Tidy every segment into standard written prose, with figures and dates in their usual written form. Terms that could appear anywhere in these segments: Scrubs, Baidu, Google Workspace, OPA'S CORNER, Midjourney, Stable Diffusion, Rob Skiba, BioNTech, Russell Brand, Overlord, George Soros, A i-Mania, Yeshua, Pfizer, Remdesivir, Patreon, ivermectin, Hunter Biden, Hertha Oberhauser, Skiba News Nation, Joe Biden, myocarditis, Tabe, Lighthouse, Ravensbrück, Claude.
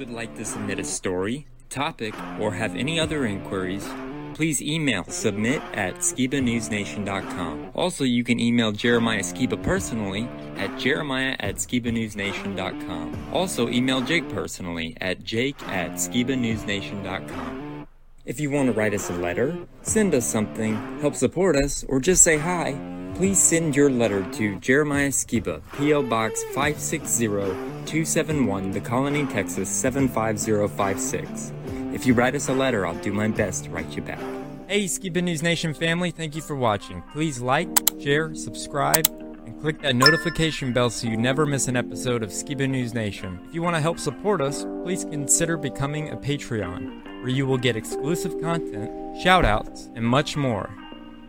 would like to submit a story, topic, or have any other inquiries, please email submit at skibanewsnation.com. Also, you can email Jeremiah Skiba personally at jeremiah@skibanewsnation.com. Also, email Jake personally at jake@skibanewsnation.com. If you want to write us a letter, send us something, help support us, or just say hi, please send your letter to Jeremiah Skiba, P.O. Box 560-271, The Colony, Texas 75056. If you write us a letter, I'll do my best to write you back. Hey, Skiba News Nation family, thank you for watching. Please like, share, subscribe, and click that notification bell so you never miss an episode of Skiba News Nation. If you want to help support us, please consider becoming a Patreon, where you will get exclusive content, shout-outs, and much more.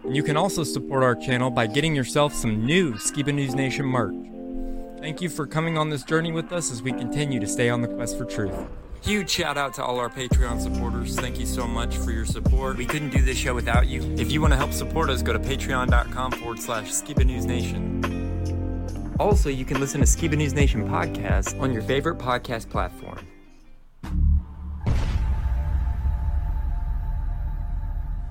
And you can also support our channel by getting yourself some new Skiba News Nation merch. Thank you for coming on this journey with us as we continue to stay on the quest for truth. Huge shout out to all our Patreon supporters. Thank you so much for your support. We couldn't do this show without you. If you want to help support us, go to patreon.com/Skiba News Nation. Also, you can listen to Skiba News Nation podcast on your favorite podcast platform. I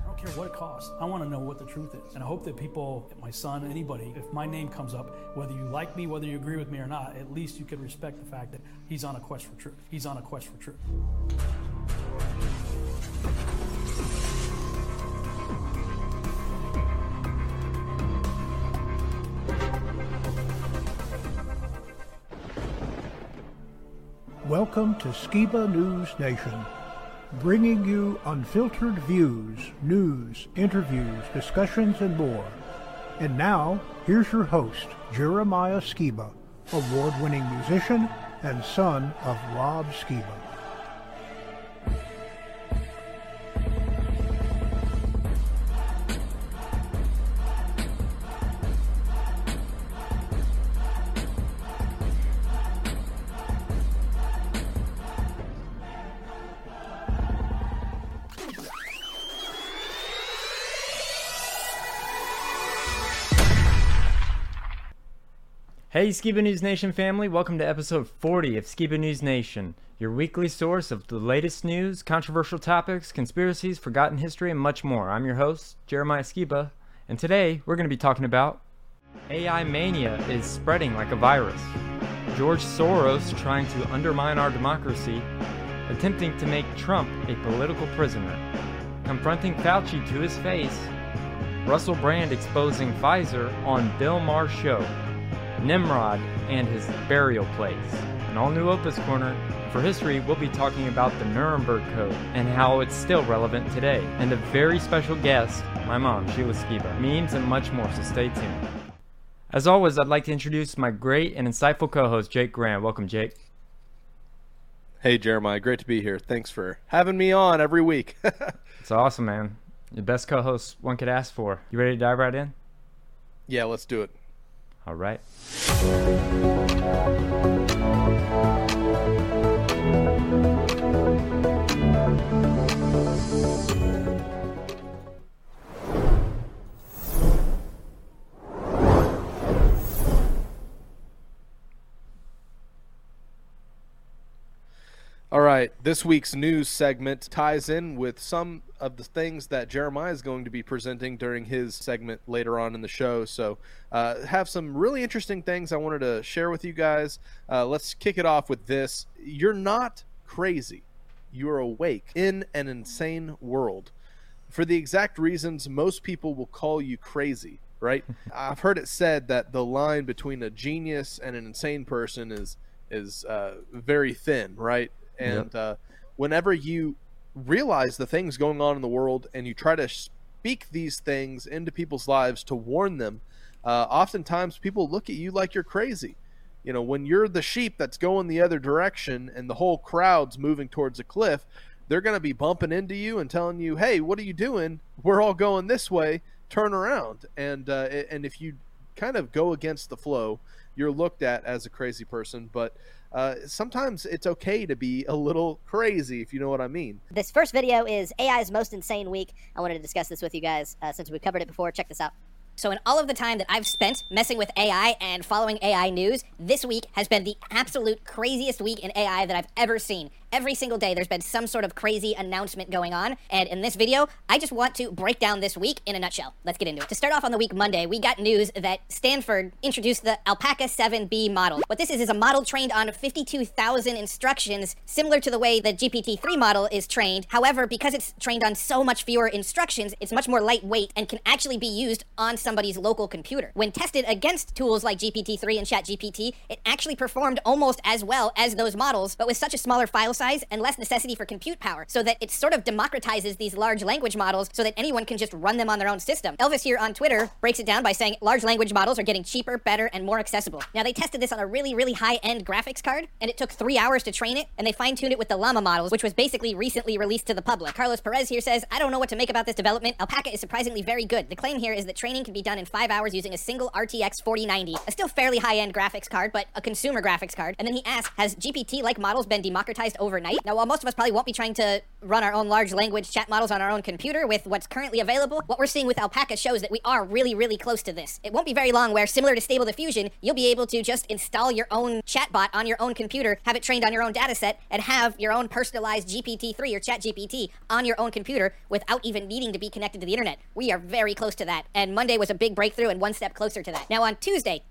don't care what it costs. I want to know what the truth is. And I hope that people, my son, anybody, if my name comes up, whether you like me, whether you agree with me or not, at least you can respect the fact that he's on a quest for truth. He's on a quest for truth. Welcome to Skiba News Nation, bringing you unfiltered views, news, interviews, discussions, and more. And now, here's your host, Jeremiah Skiba, award-winning musician and son of Rob Skiba. Hey Skiba News Nation family, welcome to episode 40 of Skiba News Nation, your weekly source of the latest news, controversial topics, conspiracies, forgotten history, and much more. I'm your host, Jeremiah Skiba, and today we're going to be talking about AI mania is spreading like a virus, George Soros trying to undermine our democracy, attempting to make Trump a political prisoner, confronting Fauci to his face, Russell Brand exposing Pfizer on Bill Maher's show, Nimrod and his burial place. An all-new Opus Corner. For history, we'll be talking about the Nuremberg Code and how it's still relevant today. And a very special guest, my mom, Sheila Skiba. Memes and much more, so stay tuned. As always, I'd like to introduce my great and insightful co-host, Jake Grant. Welcome, Jake. Hey, Jeremiah. Great to be here. Thanks for having me on every week. It's awesome, man. The best co-host one could ask for. You ready to dive right in? Yeah, let's do it. All right. All right, this week's news segment ties in with some of the things that Jeremiah is going to be presenting during his segment later on in the show. So have some really interesting things I wanted to share with you guys. Let's kick it off with this. You're not crazy. You're awake in an insane world. For the exact reasons most people will call you crazy, right? I've heard it said that the line between a genius and an insane person is very thin, right? And yep. Whenever you realize the things going on in the world and you try to speak these things into people's lives to warn them, oftentimes people look at you like you're crazy. You know, when you're the sheep that's going the other direction and the whole crowd's moving towards a cliff, they're going to be bumping into you and telling you, hey, what are you doing? We're all going this way. Turn around. And if you kind of go against the flow, you're looked at as a crazy person. But sometimes it's okay to be a little crazy, if you know what I mean. This first video is AI's most insane week. I wanted to discuss this with you guys since we've covered it before. Check this out. So in all of the time that I've spent messing with AI and following AI news, this week has been the absolute craziest week in AI that I've ever seen. Every single day there's been some sort of crazy announcement going on, and in this video, I just want to break down this week in a nutshell. Let's get into it. To start off on the week Monday, we got news that Stanford introduced the Alpaca 7B model. What this is a model trained on 52,000 instructions, similar to the way the GPT-3 model is trained. However, because it's trained on so much fewer instructions, it's much more lightweight and can actually be used on somebody's local computer. When tested against tools like GPT-3 and ChatGPT, it actually performed almost as well as those models, but with such a smaller file size and less necessity for compute power, so that it sort of democratizes these large language models so that anyone can just run them on their own system. Elvis here on Twitter breaks it down by saying large language models are getting cheaper, better, and more accessible. Now, they tested this on a really, really high-end graphics card, and it took 3 hours to train it, and they fine-tuned it with the Llama models, which was basically recently released to the public. Carlos Perez here says, I don't know what to make about this development. Alpaca is surprisingly very good. The claim here is that training can be done in 5 hours using a single RTX 4090, a still fairly high-end graphics card, but a consumer graphics card. And then he asks, has GPT-like models been democratized overnight? Now, while most of us probably won't be trying to run our own large language chat models on our own computer with what's currently available, what we're seeing with Alpaca shows that we are really, really close to this. It won't be very long where, similar to Stable Diffusion, you'll be able to just install your own chatbot on your own computer, have it trained on your own dataset, and have your own personalized GPT-3 or ChatGPT on your own computer without even needing to be connected to the internet. We are very close to that, and Monday was a big breakthrough and one step closer to that. Now on Tuesday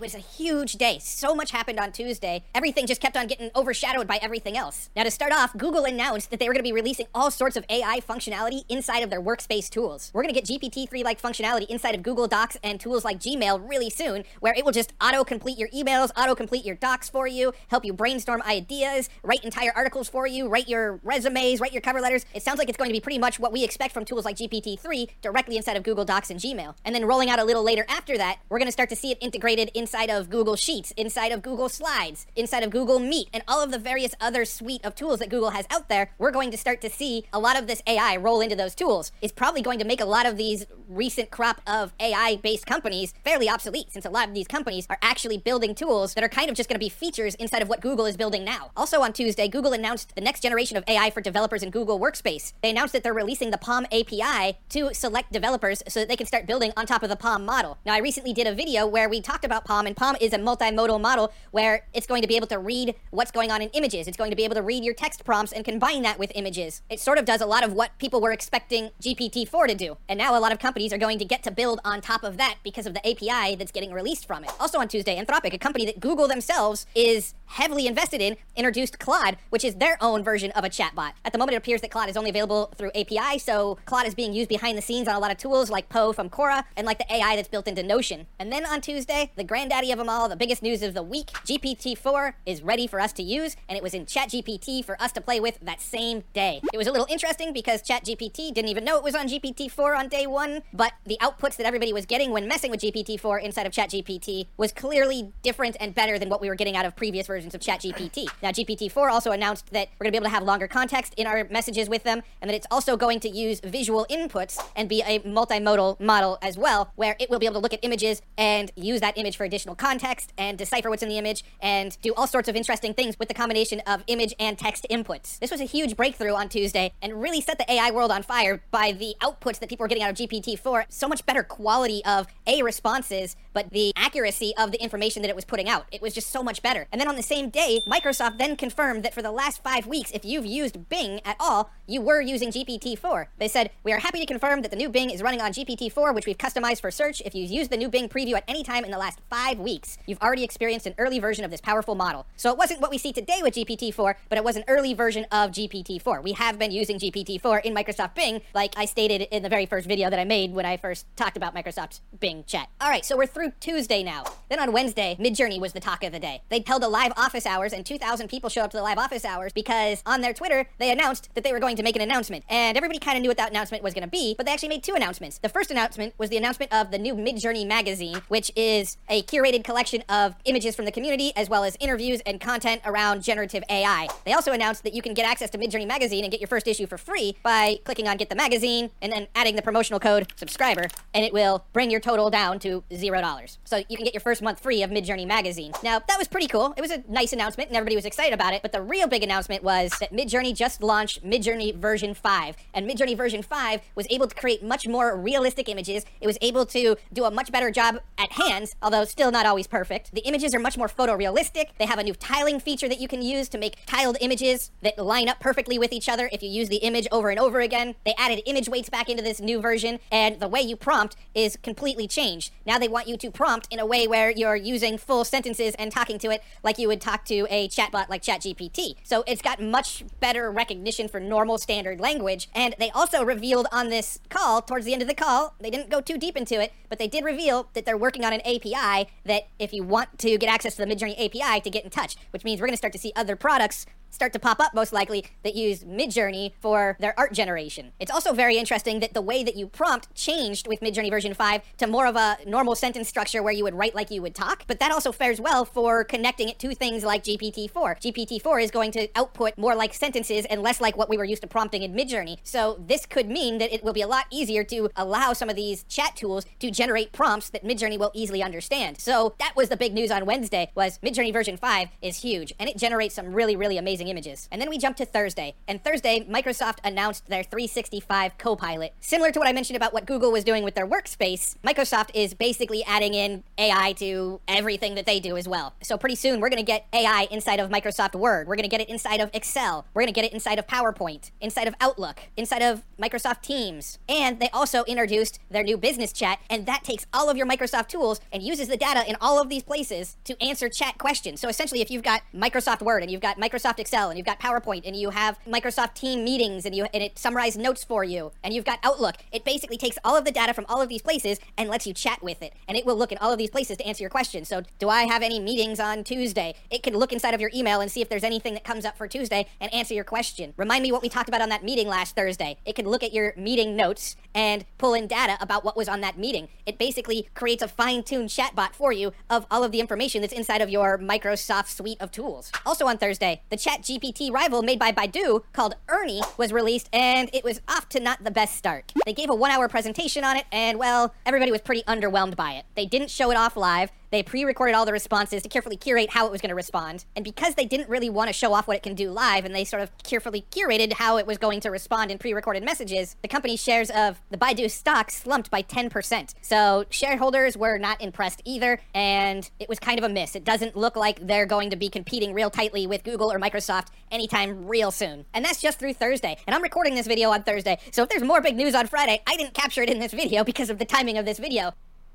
was a huge day. So much happened on Tuesday. Everything just kept on getting overshadowed by everything else. Now to start off, Google announced that they were going to be releasing all sorts of AI functionality inside of their workspace tools. We're going to get GPT-3-like functionality inside of Google Docs and tools like Gmail really soon, where it will just auto-complete your emails, auto-complete your docs for you, help you brainstorm ideas, write entire articles for you, write your resumes, write your cover letters. It sounds like it's going to be pretty much what we expect from tools like GPT-3 directly inside of Google Docs and Gmail. And then rolling out a little later after that, we're going to start to see it integrated inside of Google Sheets, inside of Google Slides, inside of Google Meet, and all of the various other suite of tools that Google has out there. We're going to start to see a lot of this AI roll into those tools. It's probably going to make a lot of these recent crop of AI-based companies fairly obsolete, since a lot of these companies are actually building tools that are kind of just going to be features inside of what Google is building now. Also on Tuesday, Google announced the next generation of AI for developers in Google Workspace. They announced that they're releasing the Palm API to select developers so that they can start building on top of the Palm model. Now, I recently did a video where we talked about Palm, and Palm is a multimodal model where it's going to be able to read what's going on in images. It's going to be able to read your text prompts and combine that with images. It sort of does a lot of what people were expecting GPT-4 to do, and now a lot of companies are going to get to build on top of that because of the API that's getting released from it. Also on Tuesday, Anthropic, a company that Google themselves is heavily invested in, introduced Claude, which is their own version of a chatbot. At the moment, it appears that Claude is only available through API, so Claude is being used behind the scenes on a lot of tools like Poe from Quora and like the AI that's built into Notion. And then on Tuesday, the granddaddy of them all, the biggest news of the week, GPT-4 is ready for us to use, and it was in ChatGPT for us to play with that same day. It was a little interesting because ChatGPT didn't even know it was on GPT-4 on day one, but the outputs that everybody was getting when messing with GPT-4 inside of ChatGPT was clearly different and better than what we were getting out of previous versions of ChatGPT. Now, GPT-4 also announced that we're going to be able to have longer context in our messages with them, and that it's also going to use visual inputs and be a multimodal model as well, where it will be able to look at images and use that image for additional context and decipher what's in the image and do all sorts of interesting things with the combination of image and text inputs. This was a huge breakthrough on Tuesday and really set the AI world on fire by the outputs that people were getting out of GPT-4. So much better quality of A, responses, but the accuracy of the information that it was putting out. It was just so much better. And then on the same day, Microsoft then confirmed that for the last 5 weeks, if you've used Bing at all, you were using GPT-4. They said, we are happy to confirm that the new Bing is running on GPT-4, which we've customized for search. If you've used the new Bing preview at any time in the last 5 weeks, you've already experienced an early version of this powerful model. So it wasn't what we see today with GPT-4, but it was an early version of GPT-4. We have been using GPT-4 in Microsoft Bing, like I stated in the very first video that I made when I first talked about Microsoft's Bing chat. All right, so we're through Tuesday now. Then on Wednesday, Midjourney was the talk of the day. They held a live office hours, and 2,000 people showed up to the live office hours because on their Twitter, they announced that they were going to make an announcement. And everybody kind of knew what that announcement was going to be, but they actually made two announcements. The first announcement was the announcement of the new Midjourney magazine, which is a curated collection of images from the community, as well as interviews and content around generative AI. They also announced that you can get access to Midjourney magazine and get your first issue for free by clicking on Get the Magazine and then adding the promotional code subscriber, and it will bring your total down to $0. So you can get your first month free of Midjourney magazine. Now, that was pretty cool. It was a nice announcement and everybody was excited about it, but the real big announcement was that Midjourney just launched Midjourney version 5, and Midjourney version 5 was able to create much more realistic images. It was able to do a much better job at hands, although still not always perfect. The images are much more photorealistic. They have a new tiling feature that you can use to make tiled images that line up perfectly with each other if you use the image over and over again. They added image weights back into this new version, and the way you prompt is completely changed. Now they want you to prompt in a way where you're using full sentences and talking to it like you would talk to a chatbot like ChatGPT. So it's got much better recognition for normal standard language. And they also revealed on this call, towards the end of the call, they didn't go too deep into it, but they did reveal that they're working on an API that if you want to get access to the Midjourney API to get in touch, which means we're going to start to see other products start to pop up, most likely, that use Midjourney for their art generation. It's also very interesting that the way that you prompt changed with Midjourney version 5 to more of a normal sentence structure where you would write like you would talk, but that also fares well for connecting it to things like GPT-4. GPT-4 is going to output more like sentences and less like what we were used to prompting in Midjourney, so this could mean that it will be a lot easier to allow some of these chat tools to generate prompts that Midjourney will easily understand. So that was the big news on Wednesday, was Midjourney version 5 is huge, and it generates some really, really amazing images. And then we jumped to Thursday. And Thursday, Microsoft announced their 365 Copilot. Similar to what I mentioned about what Google was doing with their workspace, Microsoft is basically adding in AI to everything that they do as well. So pretty soon, we're going to get AI inside of Microsoft Word. We're going to get it inside of Excel. We're going to get it inside of PowerPoint, inside of Outlook, inside of Microsoft Teams. And they also introduced their new business chat, and that takes all of your Microsoft tools and uses the data in all of these places to answer chat questions. So essentially, if you've got Microsoft Word and you've got Microsoft Excel and you've got PowerPoint and you have Microsoft Team meetings and it summarized notes for you and you've got Outlook, it basically takes all of the data from all of these places and lets you chat with it, and it will look in all of these places to answer your question. So do I have any meetings on Tuesday? It can look inside of your email and see if there's anything that comes up for Tuesday and answer your question. Remind me what we talked about on that meeting last Thursday. It can look at your meeting notes and pull in data about what was on that meeting. It basically creates a fine-tuned chatbot for you of all of the information that's inside of your Microsoft suite of tools. Also on Thursday, the ChatGPT rival made by Baidu called Ernie was released, and it was off to not the best start. They gave a 1-hour presentation on it, and well, everybody was pretty underwhelmed by it. They didn't show it off live. They pre-recorded all the responses to carefully curate how it was going to respond. And because they didn't really want to show off what it can do live, and they sort of carefully curated how it was going to respond in pre-recorded messages, the company's shares of the Baidu stock slumped by 10%. So shareholders were not impressed either, and it was kind of a miss. It doesn't look like they're going to be competing real tightly with Google or Microsoft anytime real soon. And that's just through Thursday. And I'm recording this video on Thursday, so if there's more big news on Friday, I didn't capture it in this video because of the timing of this video.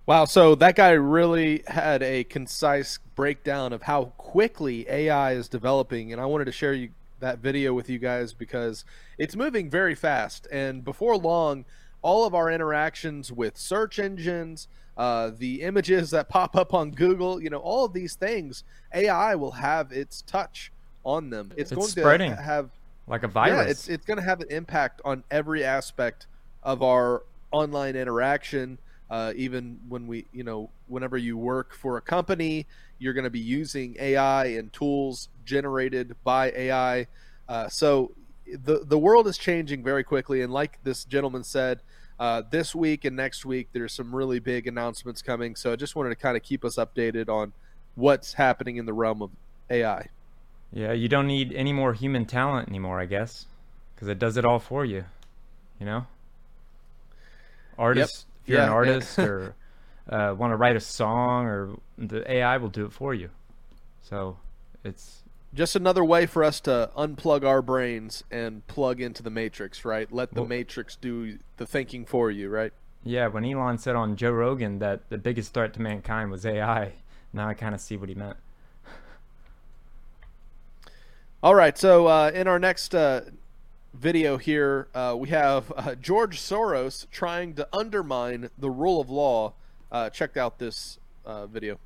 Wow, so that guy really had a concise breakdown of how quickly AI is developing, and I wanted to share that video with you guys because it's moving very fast, and before long, all of our interactions with search engines, the images that pop up on Google, you know, all of these things, AI will have its touch on them. It's going spreading to have like a virus. Yeah, it's going to have an impact on every aspect of our online interaction. Even when whenever you work for a company, you're going to be using AI and tools generated by AI. So the world is changing very quickly. And like this gentleman said, this week and next week, there's some really big announcements coming. So I just wanted to kind of keep us updated on what's happening in the realm of AI. Yeah, you don't need any more human talent anymore, I guess, because it does it all for you, you know? Artists. Yep. If you're an artist or want to write a song, or the AI will do it for you. So it's just another way for us to unplug our brains and plug into the Matrix, right? Let the Matrix do the thinking for you, right? Yeah, when Elon said on Joe Rogan that the biggest threat to mankind was AI, now I kind of see what he meant. All right, so in our next video here, we have George Soros trying to undermine the rule of law. Check out this video.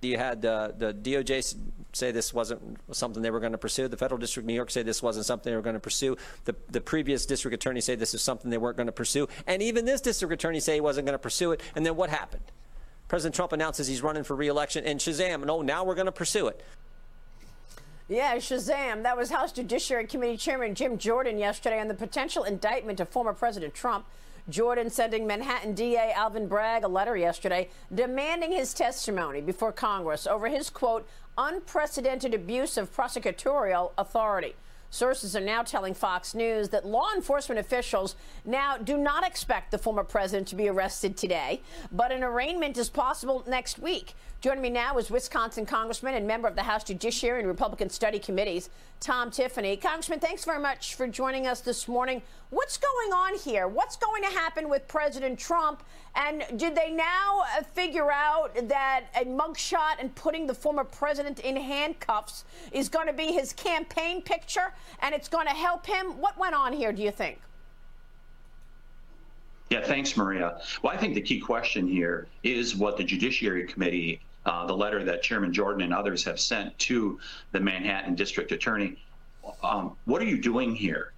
You had the DOJ say this wasn't something they were going to pursue. The Federal District of New York say this wasn't something they were going to pursue. The previous district attorney say this is something they weren't going to pursue. And even this district attorney say he wasn't going to pursue it. And then what happened? President Trump announces he's running for re-election, and shazam, and now we're going to pursue it. Yeah, shazam. That was House Judiciary Committee Chairman Jim Jordan yesterday on the potential indictment of former President Trump. Jordan sending Manhattan DA Alvin Bragg a letter yesterday demanding his testimony before Congress over his, quote, unprecedented abuse of prosecutorial authority. Sources are now telling Fox News that law enforcement officials now do not expect the former president to be arrested today, but an arraignment is possible next week. Joining me now is Wisconsin Congressman and member of the House Judiciary and Republican Study Committees, Tom Tiffany. Congressman, thanks very much for joining us this morning. What's going on here? What's going to happen with President Trump? And did they now figure out that a mugshot and putting the former president in handcuffs is going to be his campaign picture? And it's going to help him? What went on here, do you think? Yeah, thanks, Maria. Well, I think the key question here is what the Judiciary Committee, the letter that Chairman Jordan and others have sent to the Manhattan District Attorney, what are you doing here?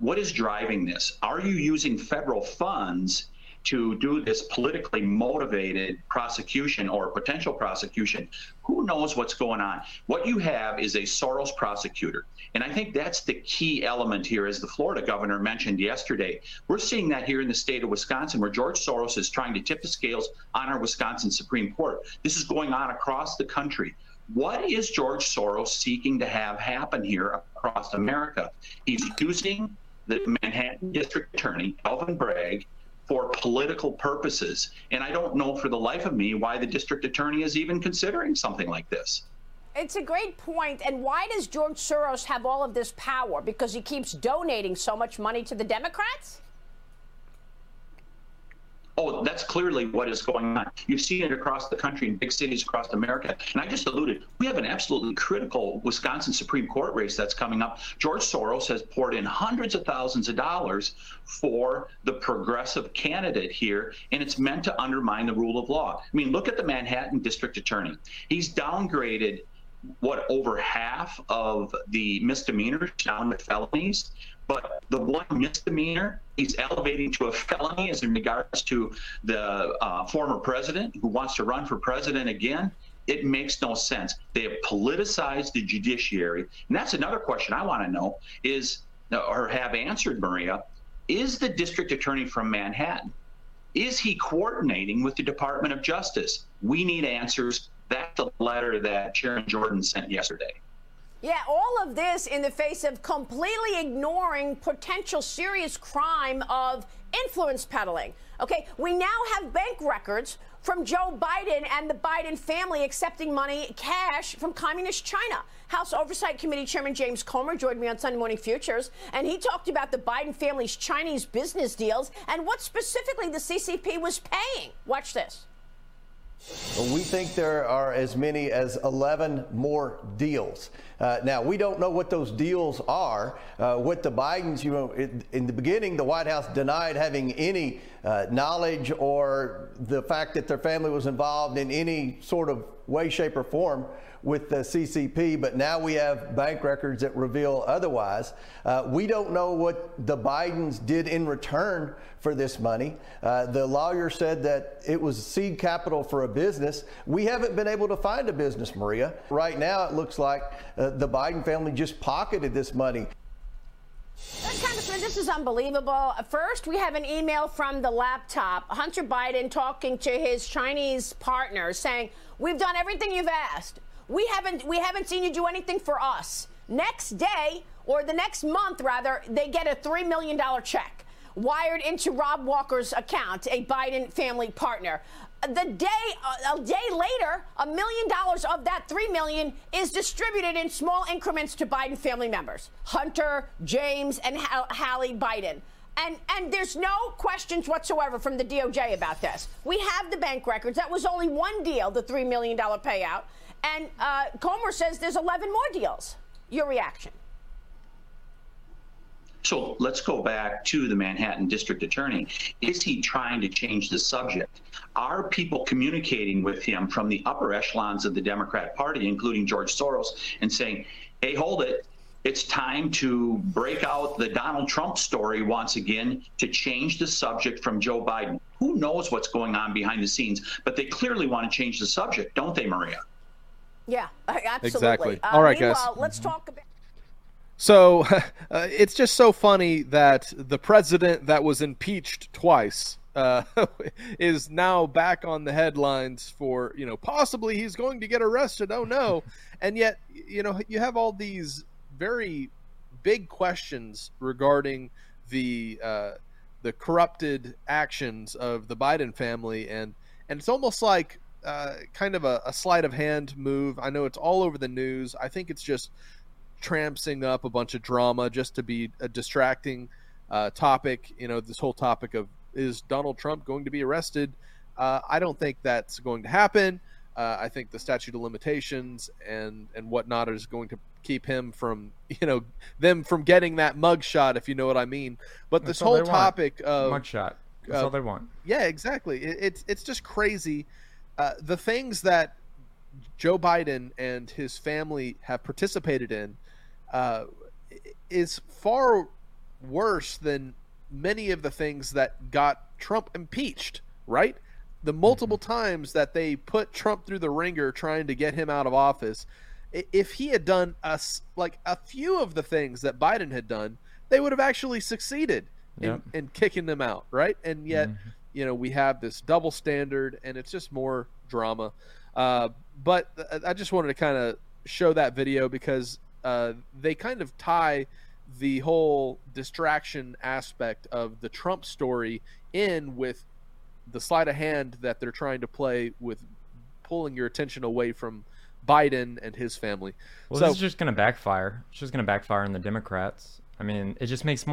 What is driving this? Are you using federal funds to do this politically motivated prosecution or potential prosecution? Who knows what's going on? What you have is a Soros prosecutor. And I think that's the key element here, as the Florida governor mentioned yesterday. We're seeing that here in the state of Wisconsin, where George Soros is trying to tip the scales on our Wisconsin Supreme Court. This is going on across the country. What is George Soros seeking to have happen here across America? He's using the Manhattan District Attorney, Alvin Bragg, for political purposes. And I don't know for the life of me why the district attorney is even considering something like this. It's a great point. And why does George Soros have all of this power? Because he keeps donating so much money to the Democrats? Oh, that's clearly what is going on. You've seen it across the country in big cities across America. And I just alluded, we have an absolutely critical Wisconsin Supreme Court race that's coming up. George Soros has poured in hundreds of thousands of dollars for the progressive candidate here, and it's meant to undermine the rule of law. I mean, look at the Manhattan District Attorney. He's downgraded, over half of the misdemeanors down to felonies. But the one misdemeanor he's elevating to a felony is in regards to the former president who wants to run for president again. It makes no sense. They have politicized the judiciary. And that's another question I want to know is, or have answered, Maria, is the district attorney from Manhattan, is he coordinating with the Department of Justice? We need answers. That's the letter that Sharon Jordan sent yesterday. Yeah, all of this in the face of completely ignoring potential serious crime of influence peddling. Okay, we now have bank records from Joe Biden and the Biden family accepting money, cash, from communist China. House Oversight Committee Chairman James Comer joined me on Sunday Morning Futures, and he talked about the Biden family's Chinese business deals and what specifically the CCP was paying. Watch this. We think there are as many as 11 more deals. Now, we don't know what those deals are. What the Bidens, in the beginning, the White House denied having any knowledge or the fact that their family was involved in any sort of way, shape, or form with the CCP, but now we have bank records that reveal otherwise. We don't know what the Bidens did in return for this money. The lawyer said that it was seed capital for a business. We haven't been able to find a business, Maria. Right now, it looks like the Biden family just pocketed this money. Congressman, this is unbelievable. First, we have an email from the laptop, Hunter Biden talking to his Chinese partner, saying, "We've done everything you've asked. We haven't seen you do anything for us." Next day, or the next month, rather, they get a $3 million check wired into Rob Walker's account, a Biden family partner. A day later, $1 million of that $3 million is distributed in small increments to Biden family members, Hunter, James, and Hallie Biden. And there's no questions whatsoever from the DOJ about this. We have the bank records. That was only one deal, the $3 million payout. And Comer says there's 11 more deals. Your reaction? So let's go back to the Manhattan District Attorney. Is he trying to change the subject? Are people communicating with him from the upper echelons of the Democrat Party, including George Soros, and saying, hey, hold it. It's time to break out the Donald Trump story once again to change the subject from Joe Biden? Who knows what's going on behind the scenes? But they clearly want to change the subject, don't they, Maria? Yeah, absolutely. Exactly. All right, guys. Let's talk about. So it's just so funny that the president that was impeached twice is now back on the headlines for, you know, possibly he's going to get arrested. Oh, no. And yet, you know, you have all these very big questions regarding the corrupted actions of the Biden family. And it's almost like kind of a sleight of hand move. I know it's all over the news. I think it's just tramping up a bunch of drama just to be a distracting topic. You know, this whole topic of, is Donald Trump going to be arrested? I don't think that's going to happen. I think the statute of limitations and whatnot is going to keep him from, you know, them from getting that mugshot, if you know what I mean. But this whole topic of mugshot, that's all they want. Yeah, exactly. It's just crazy. The things that Joe Biden and his family have participated in is far worse than many of the things that got Trump impeached, right? The multiple times that they put Trump through the ringer trying to get him out of office. If he had done a few of the things that Biden had done, they would have actually succeeded in kicking them out, right? And yet, you know, we have this double standard, and it's just more drama. But I just wanted to kind of show that video because they kind of tie the whole distraction aspect of the Trump story in with the sleight of hand that they're trying to play with pulling your attention away from Biden and his family. Well, this is just going to backfire. It's just going to backfire on the Democrats. I mean, it just makes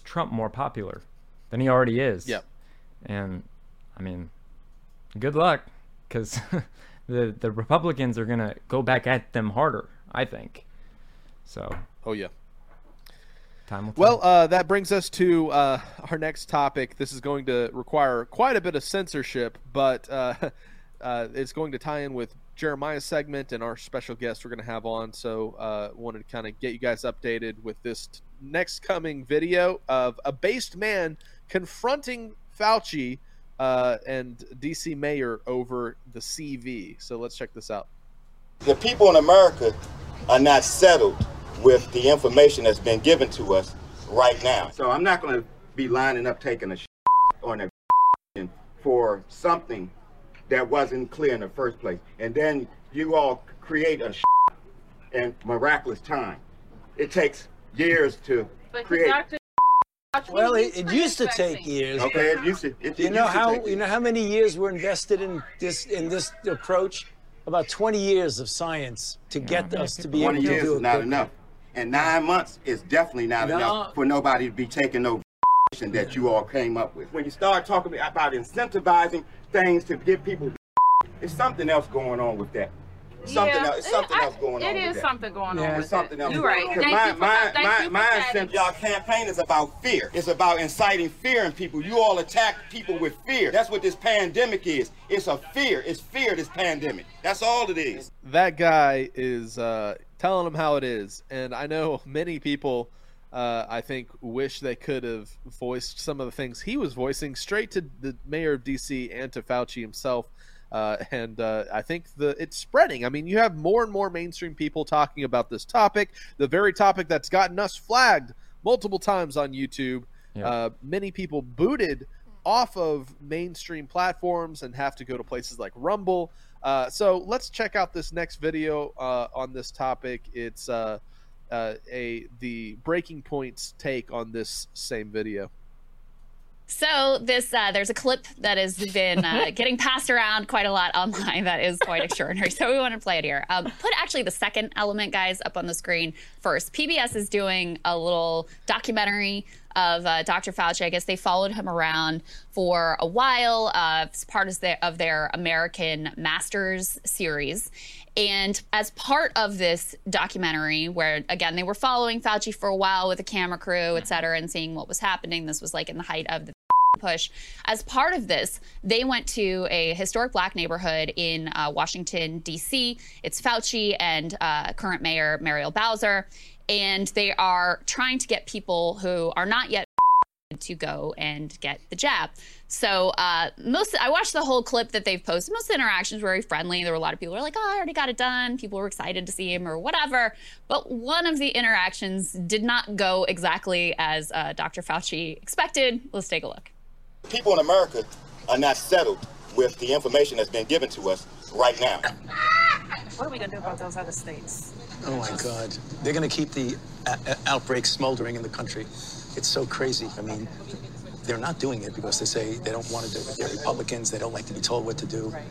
Trump more popular than he already is. Yep. And I mean, good luck, because the Republicans are going to go back at them harder, I think. So. Oh, yeah. Well, that brings us to our next topic. This is going to require quite a bit of censorship, but it's going to tie in with Jeremiah's segment and our special guest we're going to have on. So wanted to kind of get you guys updated with this next coming video of a based man confronting Fauci and D.C. mayor over the CV. So let's check this out. The people in America are not settled with the information that's been given to us right now. So I'm not going to be lining up taking a shit on a for something that wasn't clear in the first place. And then you all create a shit in miraculous time. It takes years to create. Well, it used to take years. Okay, it used to. You know how many years were invested in this approach? About 20 years of science to get us to be able to do it. 20 years is not enough. And 9 months is definitely not enough for nobody to be taking no that you all came up with. When you start talking about incentivizing things to give people, there's something else going on with that. Something else going on with that. You're right. Y'all campaign is about fear. It's about inciting fear in people. You all attack people with fear. That's what this pandemic is. It's a fear. It's fear, this pandemic. That's all it is. That guy is telling them how it is. And I know many people, I think, wish they could have voiced some of the things he was voicing straight to the mayor of D.C. and to Fauci himself. And I think it's spreading. I mean, you have more and more mainstream people talking about this topic, the very topic that's gotten us flagged multiple times on YouTube. Yeah. Many people booted off of mainstream platforms and have to go to places like Rumble. So let's check out this next video on this topic. It's the Breaking Point's take on this same video. So there's a clip that has been getting passed around quite a lot online that is quite extraordinary. So we want to play it here. Put actually the second element, guys, up on the screen first. PBS is doing a little documentary of Dr. Fauci. I guess they followed him around for a while as part of their American Masters series. And as part of this documentary, where, again, they were following Fauci for a while with a camera crew, et cetera, and seeing what was happening. This was like in the height of the push. As part of this, they went to a historic Black neighborhood in Washington, D.C. It's Fauci and current mayor Muriel Bowser. And they are trying to get people who are not yet to go and get the jab. So I watched the whole clip that they've posted. Most of the interactions were very friendly. There were a lot of people who were like, oh, I already got it done. People were excited to see him or whatever. But one of the interactions did not go exactly as Dr. Fauci expected. Let's take a look. People in America are not settled with the information that's been given to us right now. What are we going to do about those other states? Oh, my God. They're going to keep the outbreak smoldering in the country. It's so crazy. I mean, they're not doing it because they say they don't want to do it. They're Republicans. They don't like to be told what to do. Right.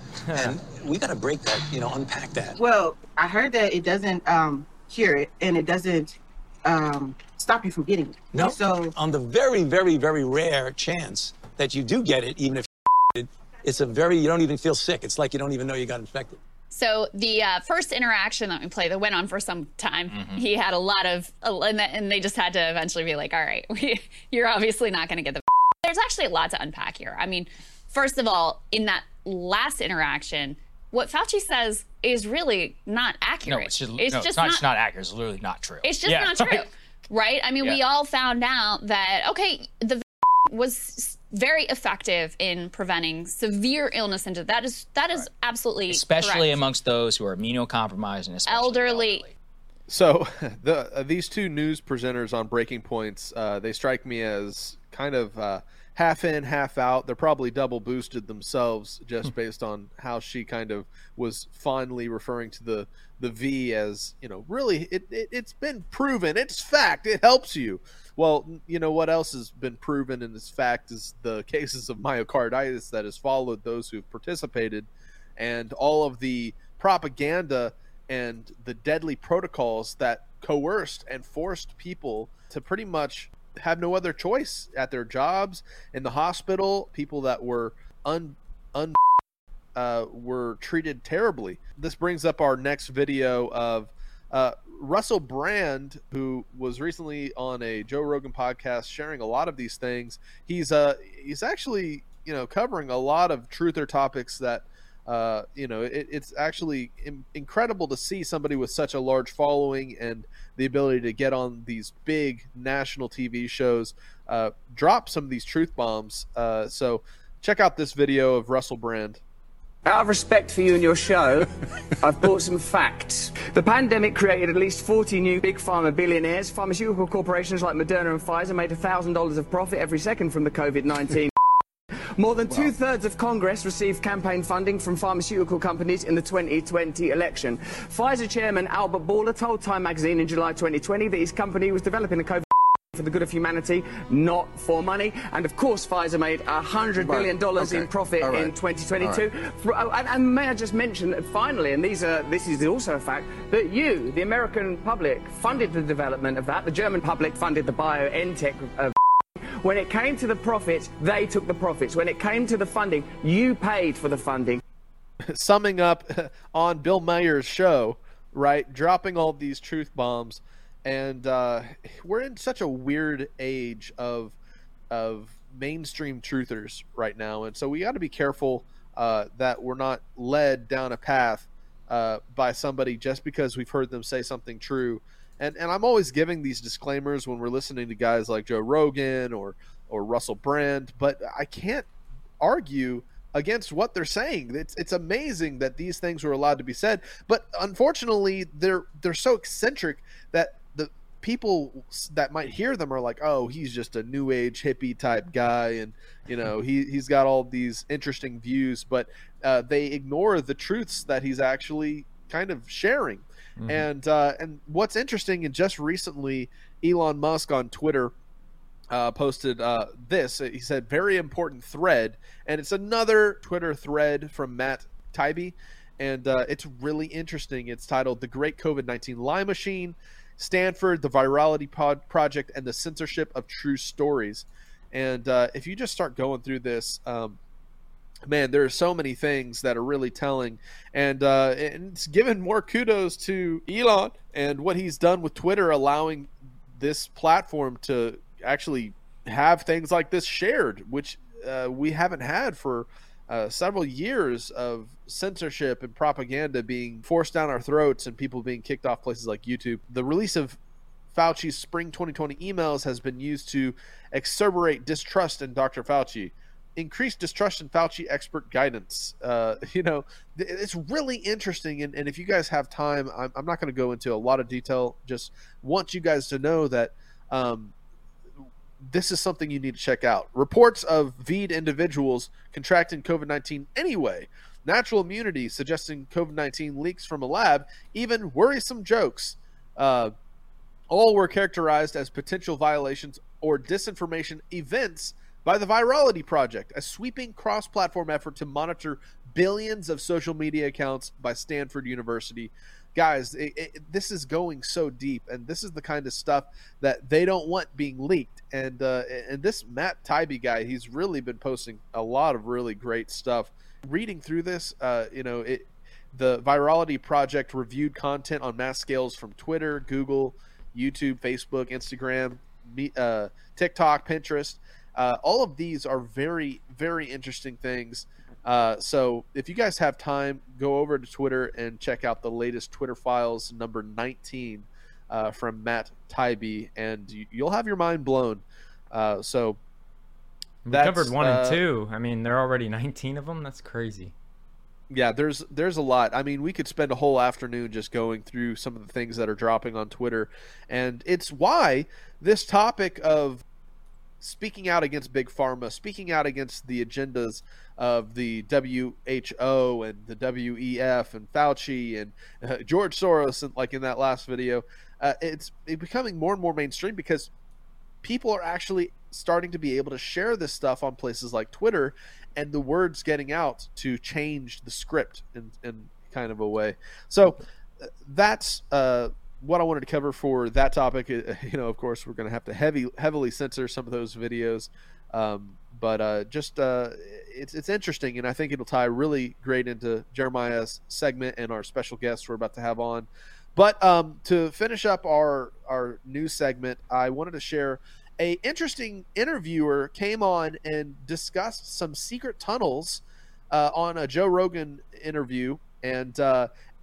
And we got to break that, you know, unpack that. Well, I heard that it doesn't cure it, and it doesn't stop you from getting it. No. So on the very, very, very rare chance that you do get it, even if it's a very, you don't even feel sick. It's like you don't even know you got infected. So the first interaction that we played that went on for some time, he had a lot of, and they just had to eventually be like, all right, you're obviously not going to get the. There's actually a lot to unpack here. I mean, first of all, in that last interaction, what Fauci says is really not accurate. No, it's just not accurate. It's literally not true. It's just not true, right? I mean, we all found out that, okay, the was very effective in preventing severe illness, and that is absolutely especially correct. Amongst those who are immunocompromised and especially elderly. So the these two news presenters on Breaking Points, they strike me as kind of half in, half out. They're probably double boosted themselves just based on how she kind of was fondly referring to the V as, you know, really it's been proven, it's fact, it helps you. Well, you know what else has been proven in this fact is the cases of myocarditis that has followed those who've participated, and all of the propaganda and the deadly protocols that coerced and forced people to pretty much have no other choice at their jobs, in the hospital. People that were were treated terribly. This brings up our next video of Russell Brand, who was recently on a Joe Rogan podcast sharing a lot of these things. He's actually, you know, covering a lot of truther topics that you know, it's actually incredible to see somebody with such a large following and the ability to get on these big national TV shows, drop some of these truth bombs. So check out this video of Russell Brand. Out of respect for you and your show, I've brought some facts. The pandemic created at least 40 new big pharma billionaires. Pharmaceutical corporations like Moderna and Pfizer made $1,000 of profit every second from the COVID-19. More than two-thirds of Congress received campaign funding from pharmaceutical companies in the 2020 election. Pfizer chairman Albert Bourla told Time magazine in July 2020 that his company was developing a COVID for the good of humanity, not for money. And of course, Pfizer made $100 billion in profit in 2022. Right. And may I just mention that finally, and this is also a fact, that you, the American public, funded the development of that. The German public funded the BioNTech of. When it came to the profits, they took the profits. When it came to the funding, you paid for the funding. Summing up on Bill Maher's show, right? Dropping all these truth bombs. And we're in such a weird age of mainstream truthers right now. And so we got to be careful that we're not led down a path by somebody just because we've heard them say something true. And I'm always giving these disclaimers when we're listening to guys like Joe Rogan or Russell Brand, but I can't argue against what they're saying. It's amazing that these things were allowed to be said, but unfortunately they're so eccentric that the people that might hear them are like, oh, he's just a new age hippie type guy, and you know he's got all these interesting views, but they ignore the truths that he's actually kind of sharing. And what's interesting, and just recently Elon Musk on Twitter posted this. He said, very important thread. And it's another Twitter thread from Matt Taibbi. And it's really interesting. It's titled The Great COVID-19 Lie Machine, Stanford, the Virality Project, and the Censorship of True Stories. And if you just start going through this, man, there are so many things that are really telling, and it's given more kudos to Elon and what he's done with Twitter, allowing this platform to actually have things like this shared, which we haven't had for several years of censorship and propaganda being forced down our throats and people being kicked off places like YouTube. The release of Fauci's spring 2020 emails has been used to exacerbate distrust in Dr. Fauci. Increased distrust in Fauci expert guidance. You know, it's really interesting. And if you guys have time, I'm not going to go into a lot of detail. Just want you guys to know that this is something you need to check out. Reports of V'd individuals contracting COVID-19 anyway. Natural immunity suggesting COVID-19 leaks from a lab. Even worrisome jokes. All were characterized as potential violations or disinformation events by the Virality Project, a sweeping cross-platform effort to monitor billions of social media accounts by Stanford University. Guys, this is going so deep, and this is the kind of stuff that they don't want being leaked. And this Matt Taibbi guy, he's really been posting a lot of really great stuff. Reading through this, the Virality Project reviewed content on mass scales from Twitter, Google, YouTube, Facebook, Instagram, TikTok, Pinterest. All of these are very, very interesting things. So if you guys have time, go over to Twitter and check out the latest Twitter Files number 19 from Matt Taibbi, and you'll have your mind blown. So that's, we covered 1 and 2. I mean, there are already 19 of them. That's crazy. Yeah, there's a lot. I mean, we could spend a whole afternoon just going through some of the things that are dropping on Twitter, and it's why this topic of speaking out against Big Pharma, speaking out against the agendas of the WHO and the WEF and Fauci and George Soros, and like in that last video, it's becoming more and more mainstream because people are actually starting to be able to share this stuff on places like Twitter, and the word's getting out to change the script in kind of a way. So that's what I wanted to cover for that topic. You know, of course, we're going to have to heavily censor some of those videos, but it's interesting, and I think it'll tie really great into Jeremiah's segment and our special guests we're about to have on. But to finish up our news segment, I wanted to share an interesting interviewer came on and discussed some secret tunnels on a Joe Rogan interview, and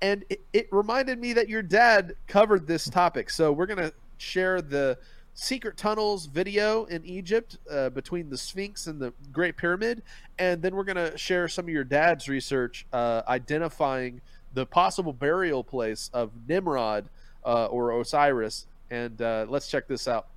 it reminded me that your dad covered this topic. So we're going to share the secret tunnels video in Egypt between the Sphinx and the Great Pyramid. And then we're going to share some of your dad's research identifying the possible burial place of Nimrod or Osiris. And let's check this out.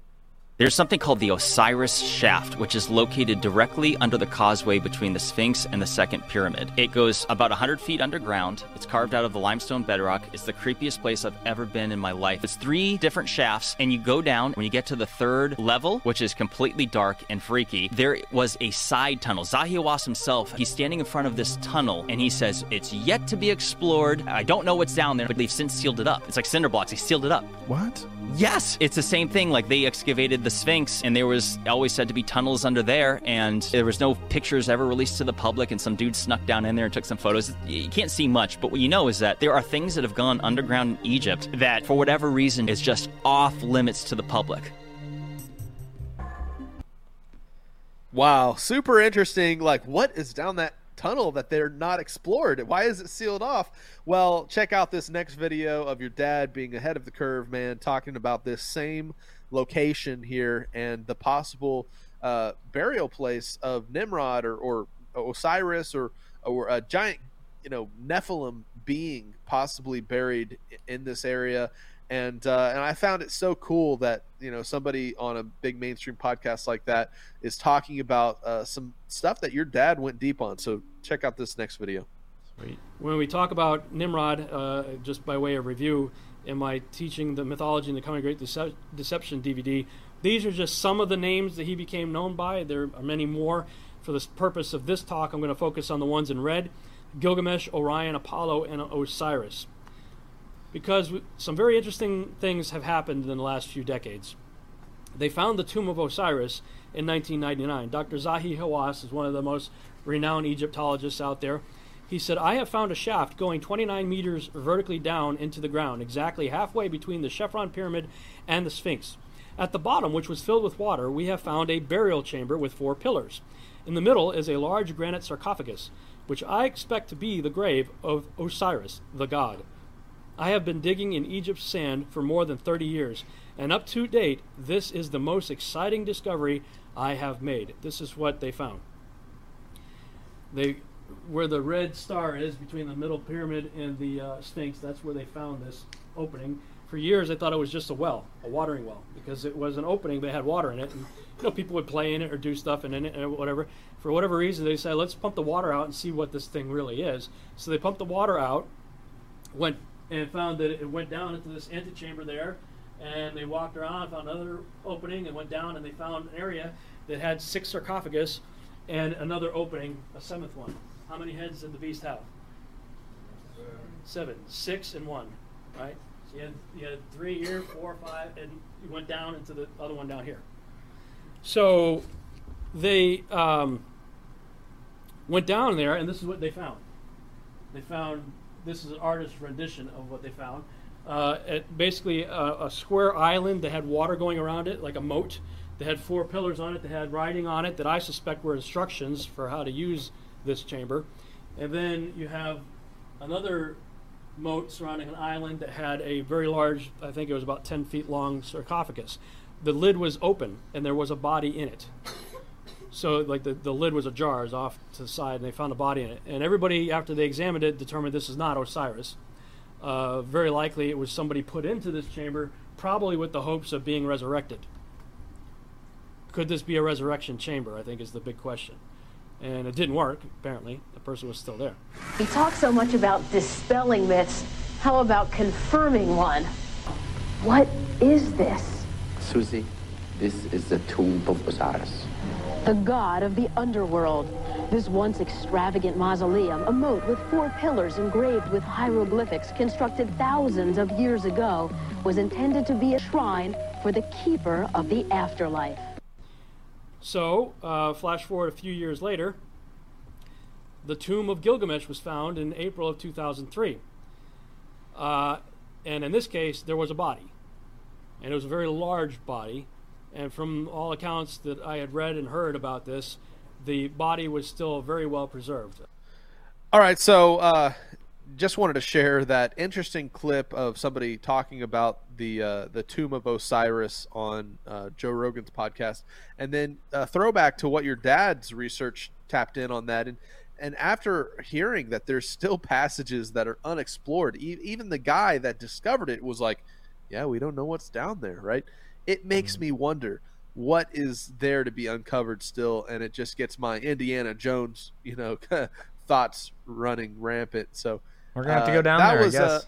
There's something called the Osiris Shaft, which is located directly under the causeway between the Sphinx and the Second Pyramid. It goes about 100 feet underground. It's carved out of the limestone bedrock. It's the creepiest place I've ever been in my life. It's 3 different shafts, and you go down. When you get to the 3rd level, which is completely dark and freaky, there was a side tunnel. Zahi Hawass himself, he's standing in front of this tunnel, and he says, "It's yet to be explored. I don't know what's down there, but they've since sealed it up." It's like cinder blocks. They sealed it up. What? Yes! It's the same thing. Like, they excavated the Sphinx, and there was always said to be tunnels under there, and there was no pictures ever released to the public, and some dude snuck down in there and took some photos. You can't see much, but what you know is that there are things that have gone underground in Egypt that, for whatever reason, is just off limits to the public. Wow, super interesting. Like, what is down that tunnel that they're not explored? Why is it sealed off? Well, check out this next video of your dad being ahead of the curve, man, talking about this same location here and the possible burial place of Nimrod or Osiris or a giant, you know, Nephilim being possibly buried in this area. And I found it so cool that, you know, somebody on a big mainstream podcast like that is talking about some stuff that your dad went deep on. So check out this next video. Sweet. When we talk about Nimrod, just by way of review, in my teaching the mythology and the coming great deception DVD, these are just some of the names that he became known by. There are many more. For the purpose of this talk, I'm going to focus on the ones in red: Gilgamesh, Orion, Apollo, and Osiris. Because some very interesting things have happened in the last few decades. They found the tomb of Osiris in 1999. Dr. Zahi Hawass is one of the most renowned Egyptologists out there. He said, "I have found a shaft going 29 meters vertically down into the ground, exactly halfway between the Chephren Pyramid and the Sphinx. At the bottom, which was filled with water, we have found a burial chamber with 4 pillars. In the middle is a large granite sarcophagus, which I expect to be the grave of Osiris, the god. I have been digging in Egypt's sand for more than 30 years, and up to date, this is the most exciting discovery I have made." This is what they found. Where the red star is between the middle pyramid and the Sphinx, that's where they found this opening. For years, I thought it was just a well, a watering well, because it was an opening, but it had water in it. And, you know, people would play in it or do stuff in it and whatever. For whatever reason, they said, let's pump the water out and see what this thing really is. So they pumped the water out, went and found that it went down into this antechamber there. And they walked around, found another opening, and went down, and they found an area that had 6 sarcophagus and another opening, a 7th one. How many heads did the beast have? 7. 6 and 1, right? So you had 3 here, 4, 5, and you went down into the other one down here. So they went down there, and this is what they found. They found, this is an artist's rendition of what they found. Basically a square island that had water going around it, like a moat. They had 4 pillars on it that had writing on it that I suspect were instructions for how to use this chamber. And then you have another moat surrounding an island that had a very large, I think it was about 10 feet long sarcophagus. The lid was open and there was a body in it. So like the lid was ajar, it was off to the side, and they found a body in it. And everybody, after they examined it, determined this is not Osiris. Very likely it was somebody put into this chamber, probably with the hopes of being resurrected. Could this be a resurrection chamber, I think, is the big question. And it didn't work, apparently. The person was still there. We talk so much about dispelling myths. How about confirming one? What is this? Susie, this is the tomb of Osiris, the god of the underworld. This once extravagant mausoleum, a moat with 4 pillars engraved with hieroglyphics constructed thousands of years ago, was intended to be a shrine for the keeper of the afterlife. So, flash forward a few years later, the tomb of Gilgamesh was found in April of 2003. And in this case, there was a body. And it was a very large body. And from all accounts that I had read and heard about this, the body was still very well preserved. All right, so just wanted to share that interesting clip of somebody talking about the tomb of Osiris on Joe Rogan's podcast, and then a throwback to what your dad's research tapped in on that. And after hearing that there's still passages that are unexplored, even the guy that discovered it was like, yeah, we don't know what's down there, right? It makes me wonder, what is there to be uncovered still? And it just gets my Indiana Jones, you know, thoughts running rampant. So we're gonna have to go down there, I guess.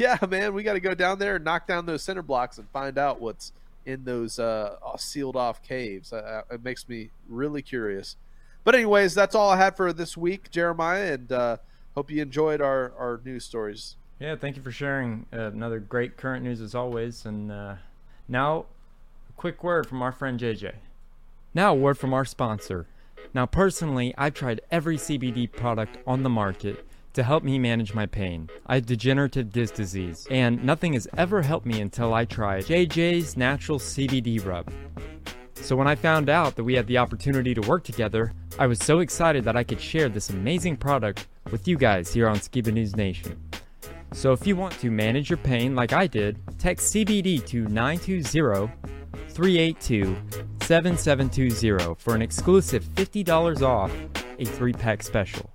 Yeah, man, we got to go down there and knock down those cinder blocks and find out what's in those sealed off caves. It makes me really curious. But anyways, that's all I had for this week, Jeremiah, and hope you enjoyed our news stories. Yeah, thank you for sharing another great current news as always. And now, quick word from our friend JJ. Now a word from our sponsor. Now personally, I've tried every CBD product on the market to help me manage my pain. I have degenerative disc disease, and nothing has ever helped me until I tried JJ's Natural CBD Rub. So when I found out that we had the opportunity to work together, I was so excited that I could share this amazing product with you guys here on Skiba News Nation. So if you want to manage your pain like I did, text CBD to 920-382-7720 for an exclusive $50 off a 3-pack special.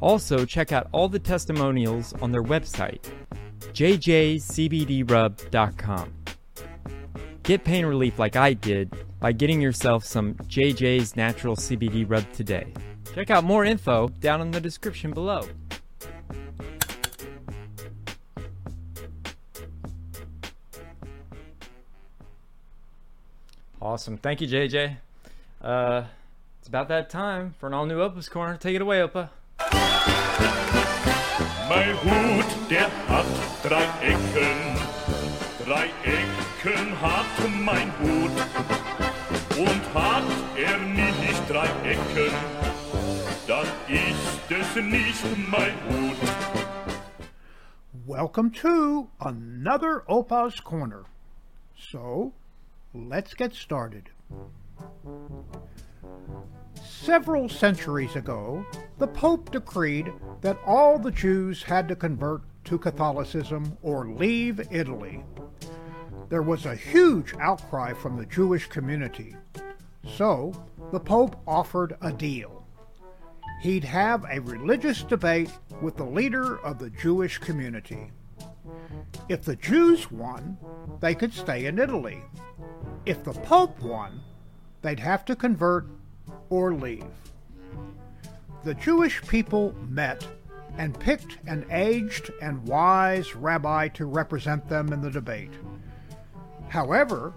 Also, check out all the testimonials on their website, jjcbdrub.com. Get pain relief like I did by getting yourself some JJ's Natural CBD Rub today. Check out more info down in the description below. Awesome. Thank you, JJ. It's about that time for an all-new OPA's Corner. Take it away, Opa. Mein Hut, der hat 3 Ecken. 3 Ecken hat mein Hut. Und hat nicht 3 Ecken, dann ist es nicht mein Hut. Welcome to another OPA's Corner. So, let's get started. Several centuries ago, the Pope decreed that all the Jews had to convert to Catholicism or leave Italy. There was a huge outcry from the Jewish community, so the Pope offered a deal. He'd have a religious debate with the leader of the Jewish community. If the Jews won, they could stay in Italy. If the Pope won, they'd have to convert or leave. The Jewish people met and picked an aged and wise rabbi to represent them in the debate. However,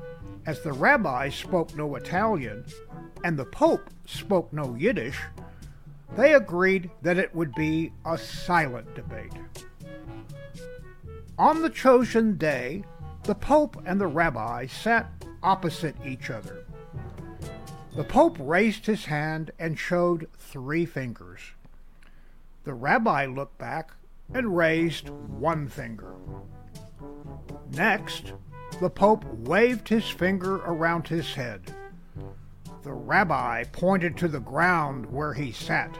as the rabbi spoke no Italian and the Pope spoke no Yiddish, they agreed that it would be a silent debate. On the chosen day, the Pope and the rabbi sat opposite each other. The Pope raised his hand and showed three fingers. The rabbi looked back and raised one finger. Next, the Pope waved his finger around his head. The rabbi pointed to the ground where he sat.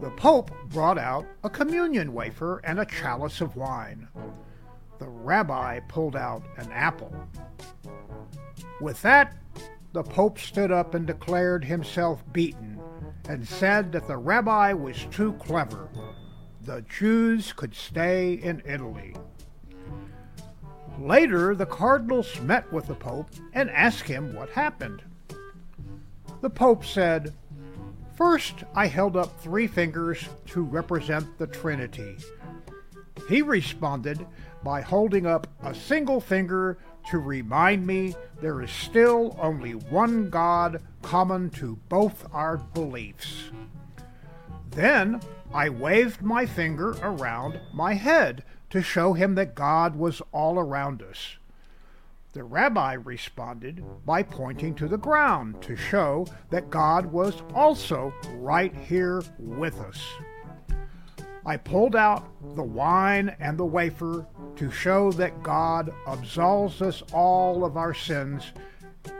The Pope brought out a communion wafer and a chalice of wine. The rabbi pulled out an apple. With that, the Pope stood up and declared himself beaten and said that the rabbi was too clever. The Jews could stay in Italy. Later, the cardinals met with the Pope and asked him what happened. The Pope said, "First, I held up three fingers to represent the Trinity." He responded by holding up a single finger to remind me there is still only one God common to both our beliefs. Then, I waved my finger around my head to show him that God was all around us. The rabbi responded by pointing to the ground to show that God was also right here with us. I pulled out the wine and the wafer to show that God absolves us all of our sins,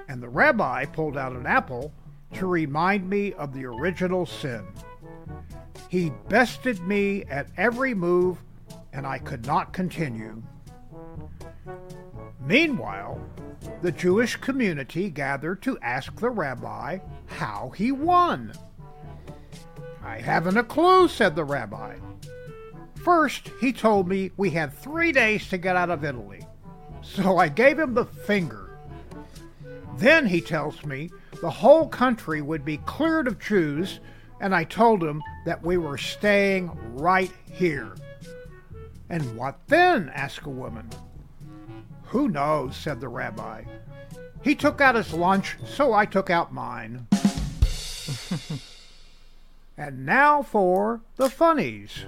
and the rabbi pulled out an apple to remind me of the original sin. He bested me at every move, and I could not continue. Meanwhile, the Jewish community gathered to ask the rabbi how he won. "I haven't a clue," said the rabbi. "First, he told me we had 3 days to get out of Italy, so I gave him the finger. Then he tells me the whole country would be cleared of Jews, and I told him that we were staying right here." "And what then?" asked a woman. "Who knows," said the rabbi. "He took out his lunch, so I took out mine." And now for the funnies.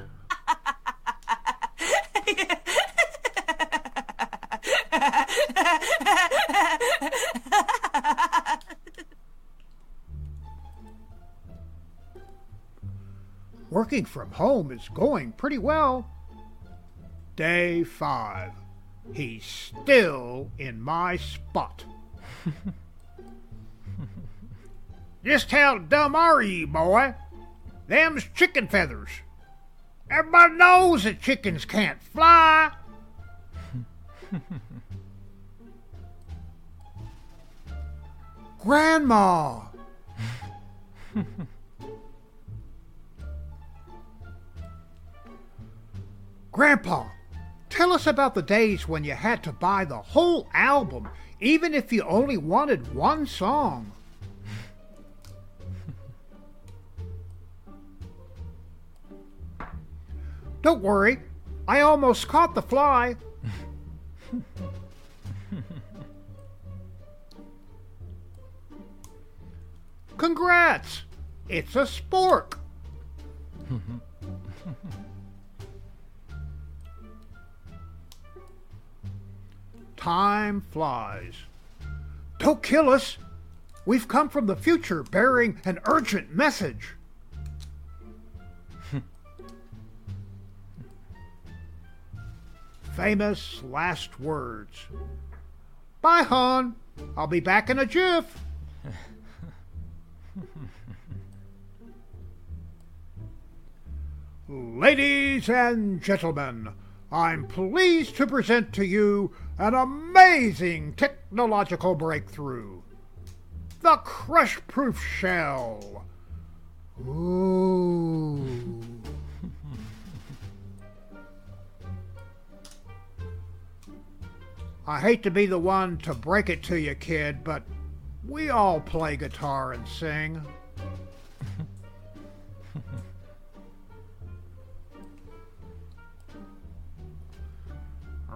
Working from home is going pretty well. Day 5. He's still in my spot. "Just how dumb are you, boy? Them's chicken feathers. Everybody knows that chickens can't fly." "Grandma!" "Grandpa! Tell us about the days when you had to buy the whole album, even if you only wanted one song." "Don't worry, I almost caught the fly." "Congrats! It's a spork." Time flies. "Don't kill us. We've come from the future bearing an urgent message." Famous last words. "Bye, hon. I'll be back in a jiff." Ladies and gentlemen, I'm pleased to present to you an amazing technological breakthrough. The crush-proof shell. Ooh. I hate to be the one to break it to you, kid, but we all play guitar and sing.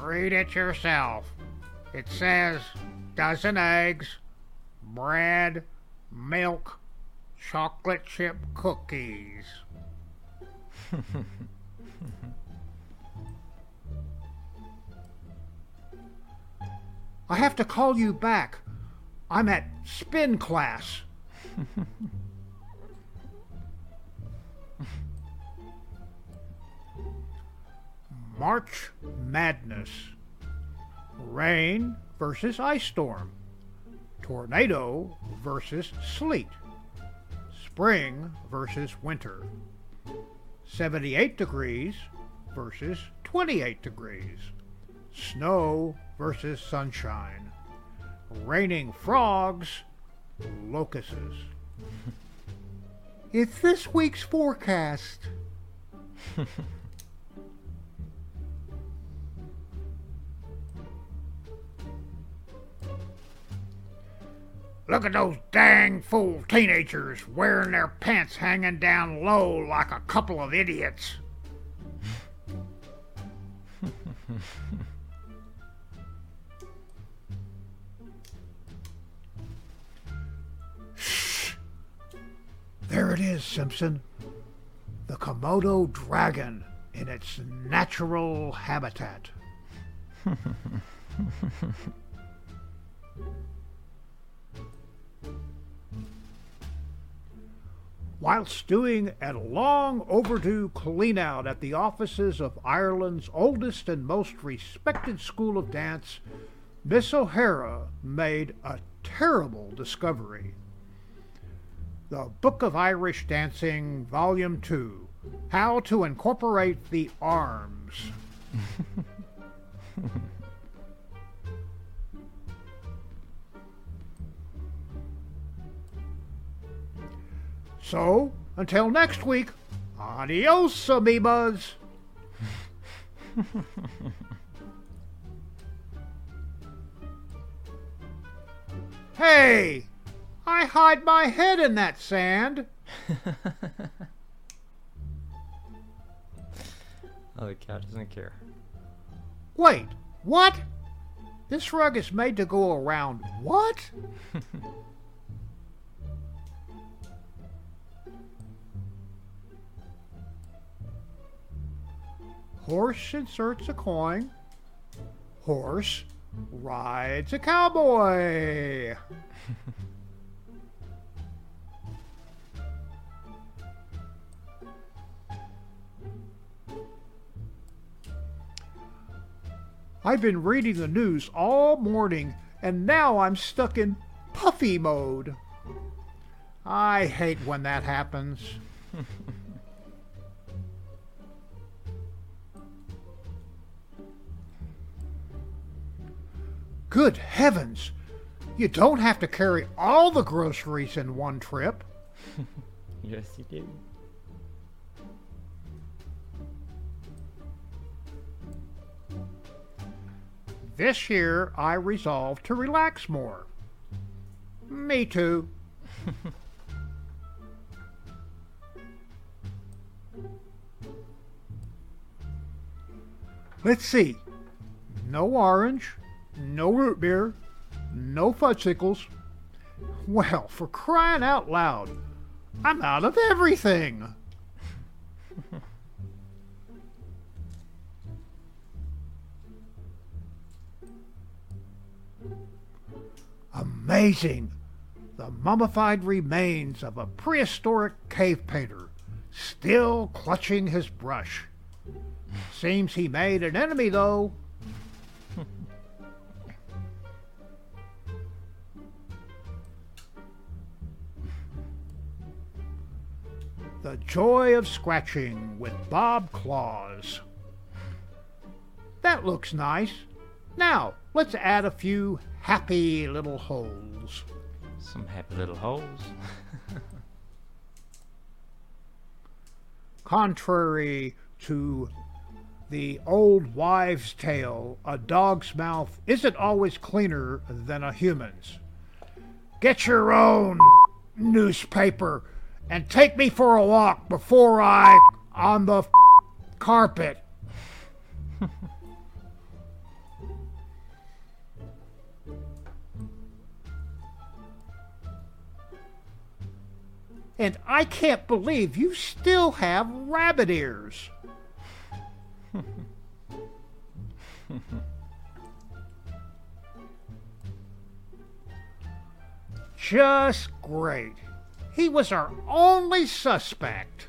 Read it yourself. It says, dozen eggs, bread, milk, chocolate chip cookies. I have to call you back. I'm at spin class. March Madness. Rain versus ice storm. Tornado versus sleet. Spring versus winter. 78 degrees versus 28 degrees. Snow versus sunshine. Raining frogs, locuses. It's this week's forecast. Look at those dang fool teenagers wearing their pants hanging down low like a couple of idiots. There it is, Simpson. The Komodo dragon in its natural habitat. Whilst doing a long overdue clean-out at the offices of Ireland's oldest and most respected school of dance, Miss O'Hara made a terrible discovery. The Book of Irish Dancing, Volume 2, How to Incorporate the Arms. So, until next week, adios, amoebas! Hey! I hide my head in that sand! Oh, the cat doesn't care. Wait, what? This rug is made to go around what? Horse inserts a coin. Horse rides a cowboy. I've been reading the news all morning, and now I'm stuck in puffy mode. I hate when that happens. Good heavens! You don't have to carry all the groceries in one trip. Yes, you do. This year, I resolved to relax more. Me too. Let's see. No orange. No root beer, no fudgesicles. Well, for crying out loud, I'm out of everything. Amazing! The mummified remains of a prehistoric cave painter, still clutching his brush. Seems he made an enemy, though. The Joy of Scratching with Bob Claus. That looks nice. Now, let's add a few happy little holes. Some happy little holes. Contrary to the old wives' tale, a dog's mouth isn't always cleaner than a human's. Get your own newspaper and take me for a walk before I on the carpet. And I can't believe you still have rabbit ears. Just great. He was our only suspect.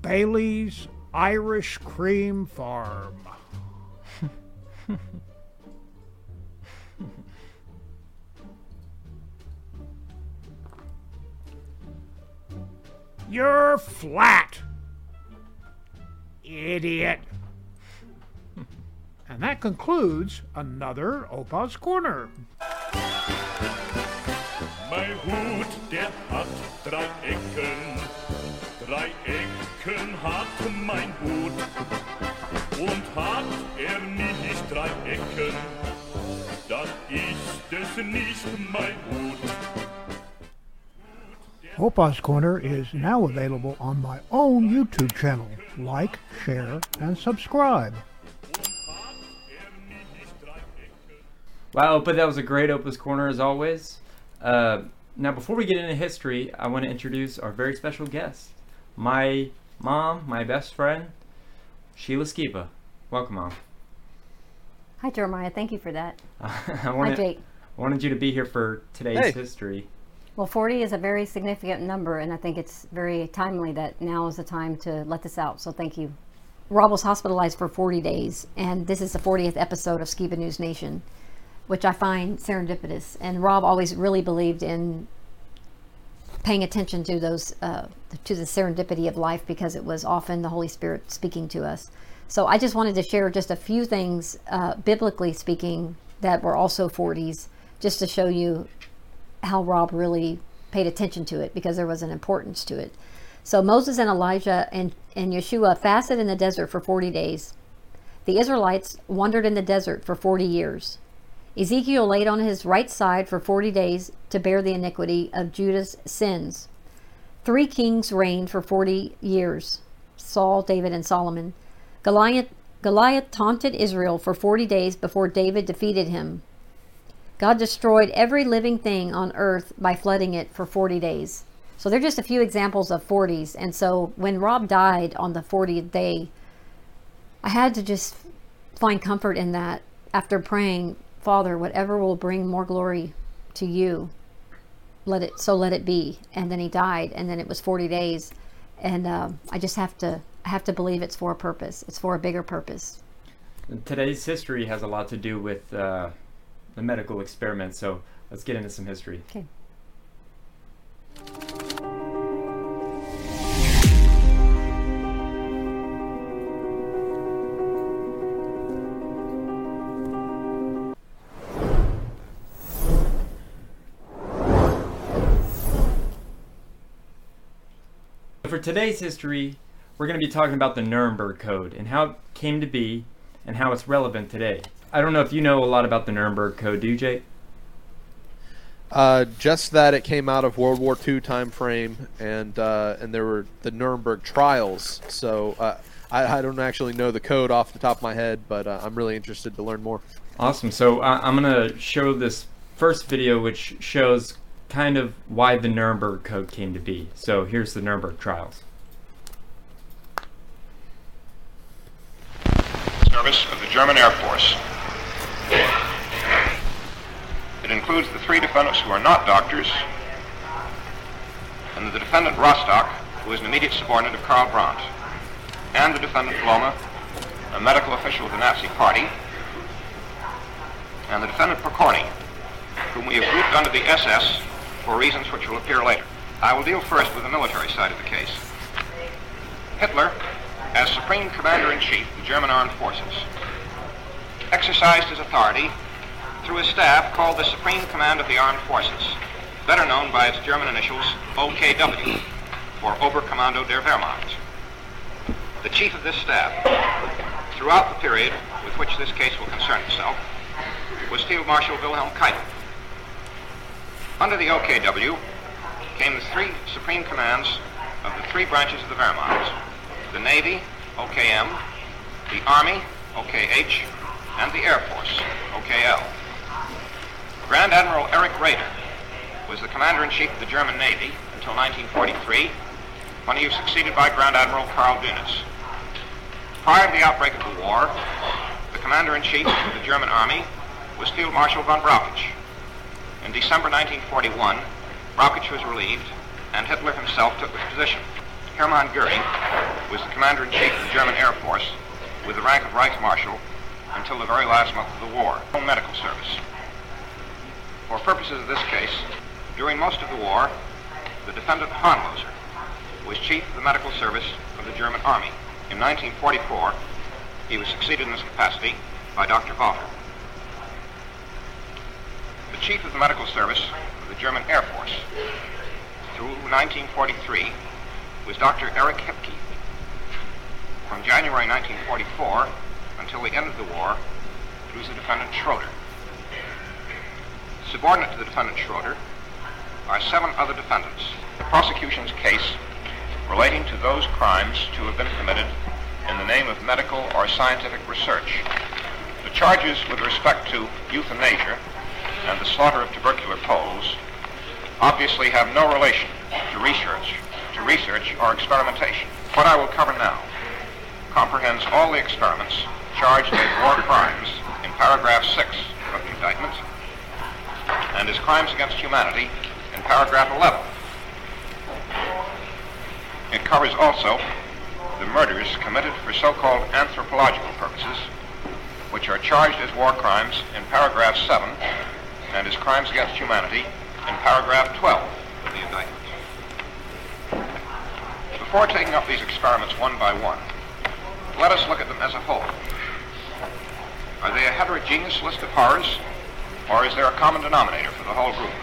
Bailey's Irish Cream Farm. You're flat, idiot. And that concludes another OPA's Corner. Mein Hut, der hat drei Ecken hat mein Hut. Und hat nicht drei Ecken, dann ist es nicht mein Hut. OPA's Corner is now available on my own YouTube channel. Like, share, and subscribe. Wow, but that was a great OPA's Corner as always. Now, before we get into history, I want to introduce our very special guest, my mom, my best friend, Sheila Skiba. Welcome, Mom. Hi, Jeremiah. Thank you for that. Hi, Jake. I wanted you to be here for today's history. Well, 40 is a very significant number, and I think it's very timely that now is the time to let this out, so thank you. Rob was hospitalized for 40 days, and this is the 40th episode of Skiba News Nation, which I find serendipitous. And Rob always really believed in paying attention to those to the serendipity of life, because it was often the Holy Spirit speaking to us. So I just wanted to share just a few things, biblically speaking, that were also 40s, just to show you how Rob really paid attention to it, because there was an importance to it. So Moses and Elijah and Yeshua fasted in the desert for 40 days. The Israelites wandered in the desert for 40 years. Ezekiel laid on his right side for 40 days to bear the iniquity of Judah's sins. 3 kings reigned for 40 years, Saul, David, and Solomon. Goliath taunted Israel for 40 days before David defeated him. God destroyed every living thing on earth by flooding it for 40 days. So they're just a few examples of 40s. And so when Rob died on the 40th day, I had to just find comfort in that after praying, Father, whatever will bring more glory to you, let it be. And then he died, and then it was 40 days. And I have to believe it's for a purpose. It's for a bigger purpose. Today's history has a lot to do with the medical experiment, so let's get into some history. Okay. For today's history, we're going to be talking about the Nuremberg Code and how it came to be and how it's relevant today. I don't know if you know a lot about the Nuremberg Code, do you, Jake? Just that it came out of World War II time frame, and there were the Nuremberg Trials. So I don't actually know the code off the top of my head, but I'm really interested to learn more. Awesome. So I'm going to show this first video, which shows kind of why the Nuremberg Code came to be. So here's the Nuremberg Trials. Service of the German Air Force. It includes the 3 defendants who are not doctors, and the defendant Rostock, who is an immediate subordinate of Karl Brandt, and the defendant Bloma, a medical official of the Nazi Party, and the defendant Pokorny, whom we have grouped under the SS for reasons which will appear later. I will deal first with the military side of the case. Hitler, as Supreme Commander-in-Chief of the German Armed Forces, exercised his authority through his staff called the Supreme Command of the Armed Forces, better known by its German initials OKW, or Oberkommando der Wehrmacht. The chief of this staff, throughout the period with which this case will concern itself, was Field Marshal Wilhelm Keitel. Under the OKW came the three supreme commands of the three branches of the Wehrmacht, the Navy, OKM, the Army, OKH, and the Air Force, OKL. Grand Admiral Erich Raeder was the Commander-in-Chief of the German Navy until 1943, when he was succeeded by Grand Admiral Karl Dönitz. Prior to the outbreak of the war, the Commander-in-Chief of the German Army was Field Marshal von Brauchitsch. In December 1941, Brauchitsch was relieved, and Hitler himself took his position. Hermann Göring was the Commander-in-Chief of the German Air Force with the rank of Reichsmarshal until the very last month of the war. Home medical service. For purposes of this case, during most of the war, the defendant Hahnloser was Chief of the Medical Service of the German Army. In 1944, he was succeeded in this capacity by Dr. Walter. The Chief of the Medical Service of the German Air Force through 1943 was Dr. Erich Hipke. From January 1944 until the end of the war, it was the defendant Schroeder. Subordinate to the defendant Schroeder are seven other defendants. The prosecution's case relating to those crimes to have been committed in the name of medical or scientific research. The charges with respect to euthanasia and the slaughter of tubercular Poles obviously have no relation to research or experimentation. What I will cover now comprehends all the experiments charged as war crimes in paragraph 6 of the indictment and as crimes against humanity in paragraph 11. It covers also the murders committed for so-called anthropological purposes, which are charged as war crimes in paragraph 7 and as crimes against humanity in paragraph 12 of the indictment. Before taking up these experiments one by one, let us look at them as a whole. Are they a heterogeneous list of horrors, or is there a common denominator for the whole group?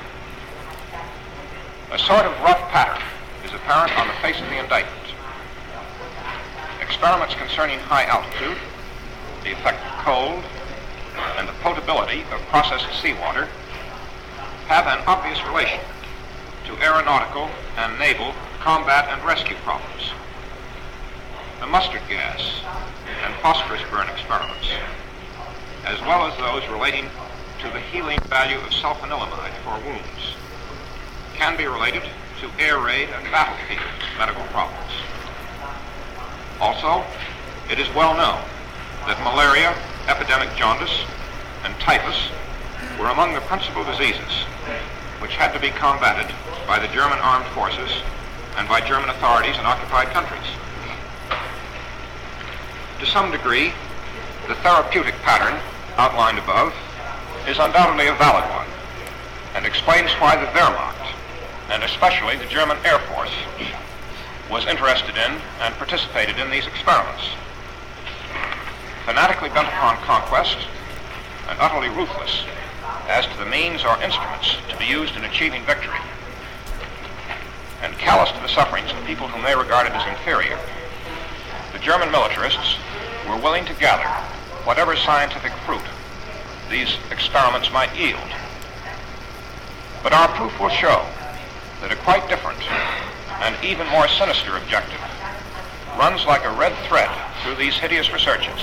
A sort of rough pattern is apparent on the face of the indictment. Experiments concerning high altitude, the effect of cold, and the potability of processed seawater have an obvious relation to aeronautical and naval combat and rescue problems. The mustard gas and phosphorus burn experiments, as well as those relating to the healing value of sulfanilamide for wounds, can be related to air raid and battlefield medical problems. Also, it is well known that malaria, epidemic jaundice, and typhus were among the principal diseases which had to be combated by the German armed forces and by German authorities in occupied countries. To some degree, the therapeutic pattern outlined above is undoubtedly a valid one and explains why the Wehrmacht, and especially the German Air Force, was interested in and participated in these experiments. Fanatically bent upon conquest and utterly ruthless as to the means or instruments to be used in achieving victory, and callous to the sufferings of people whom they regarded as inferior, the German militarists were willing to gather whatever scientific fruit these experiments might yield. But our proof will show that a quite different and even more sinister objective runs like a red thread through these hideous researches.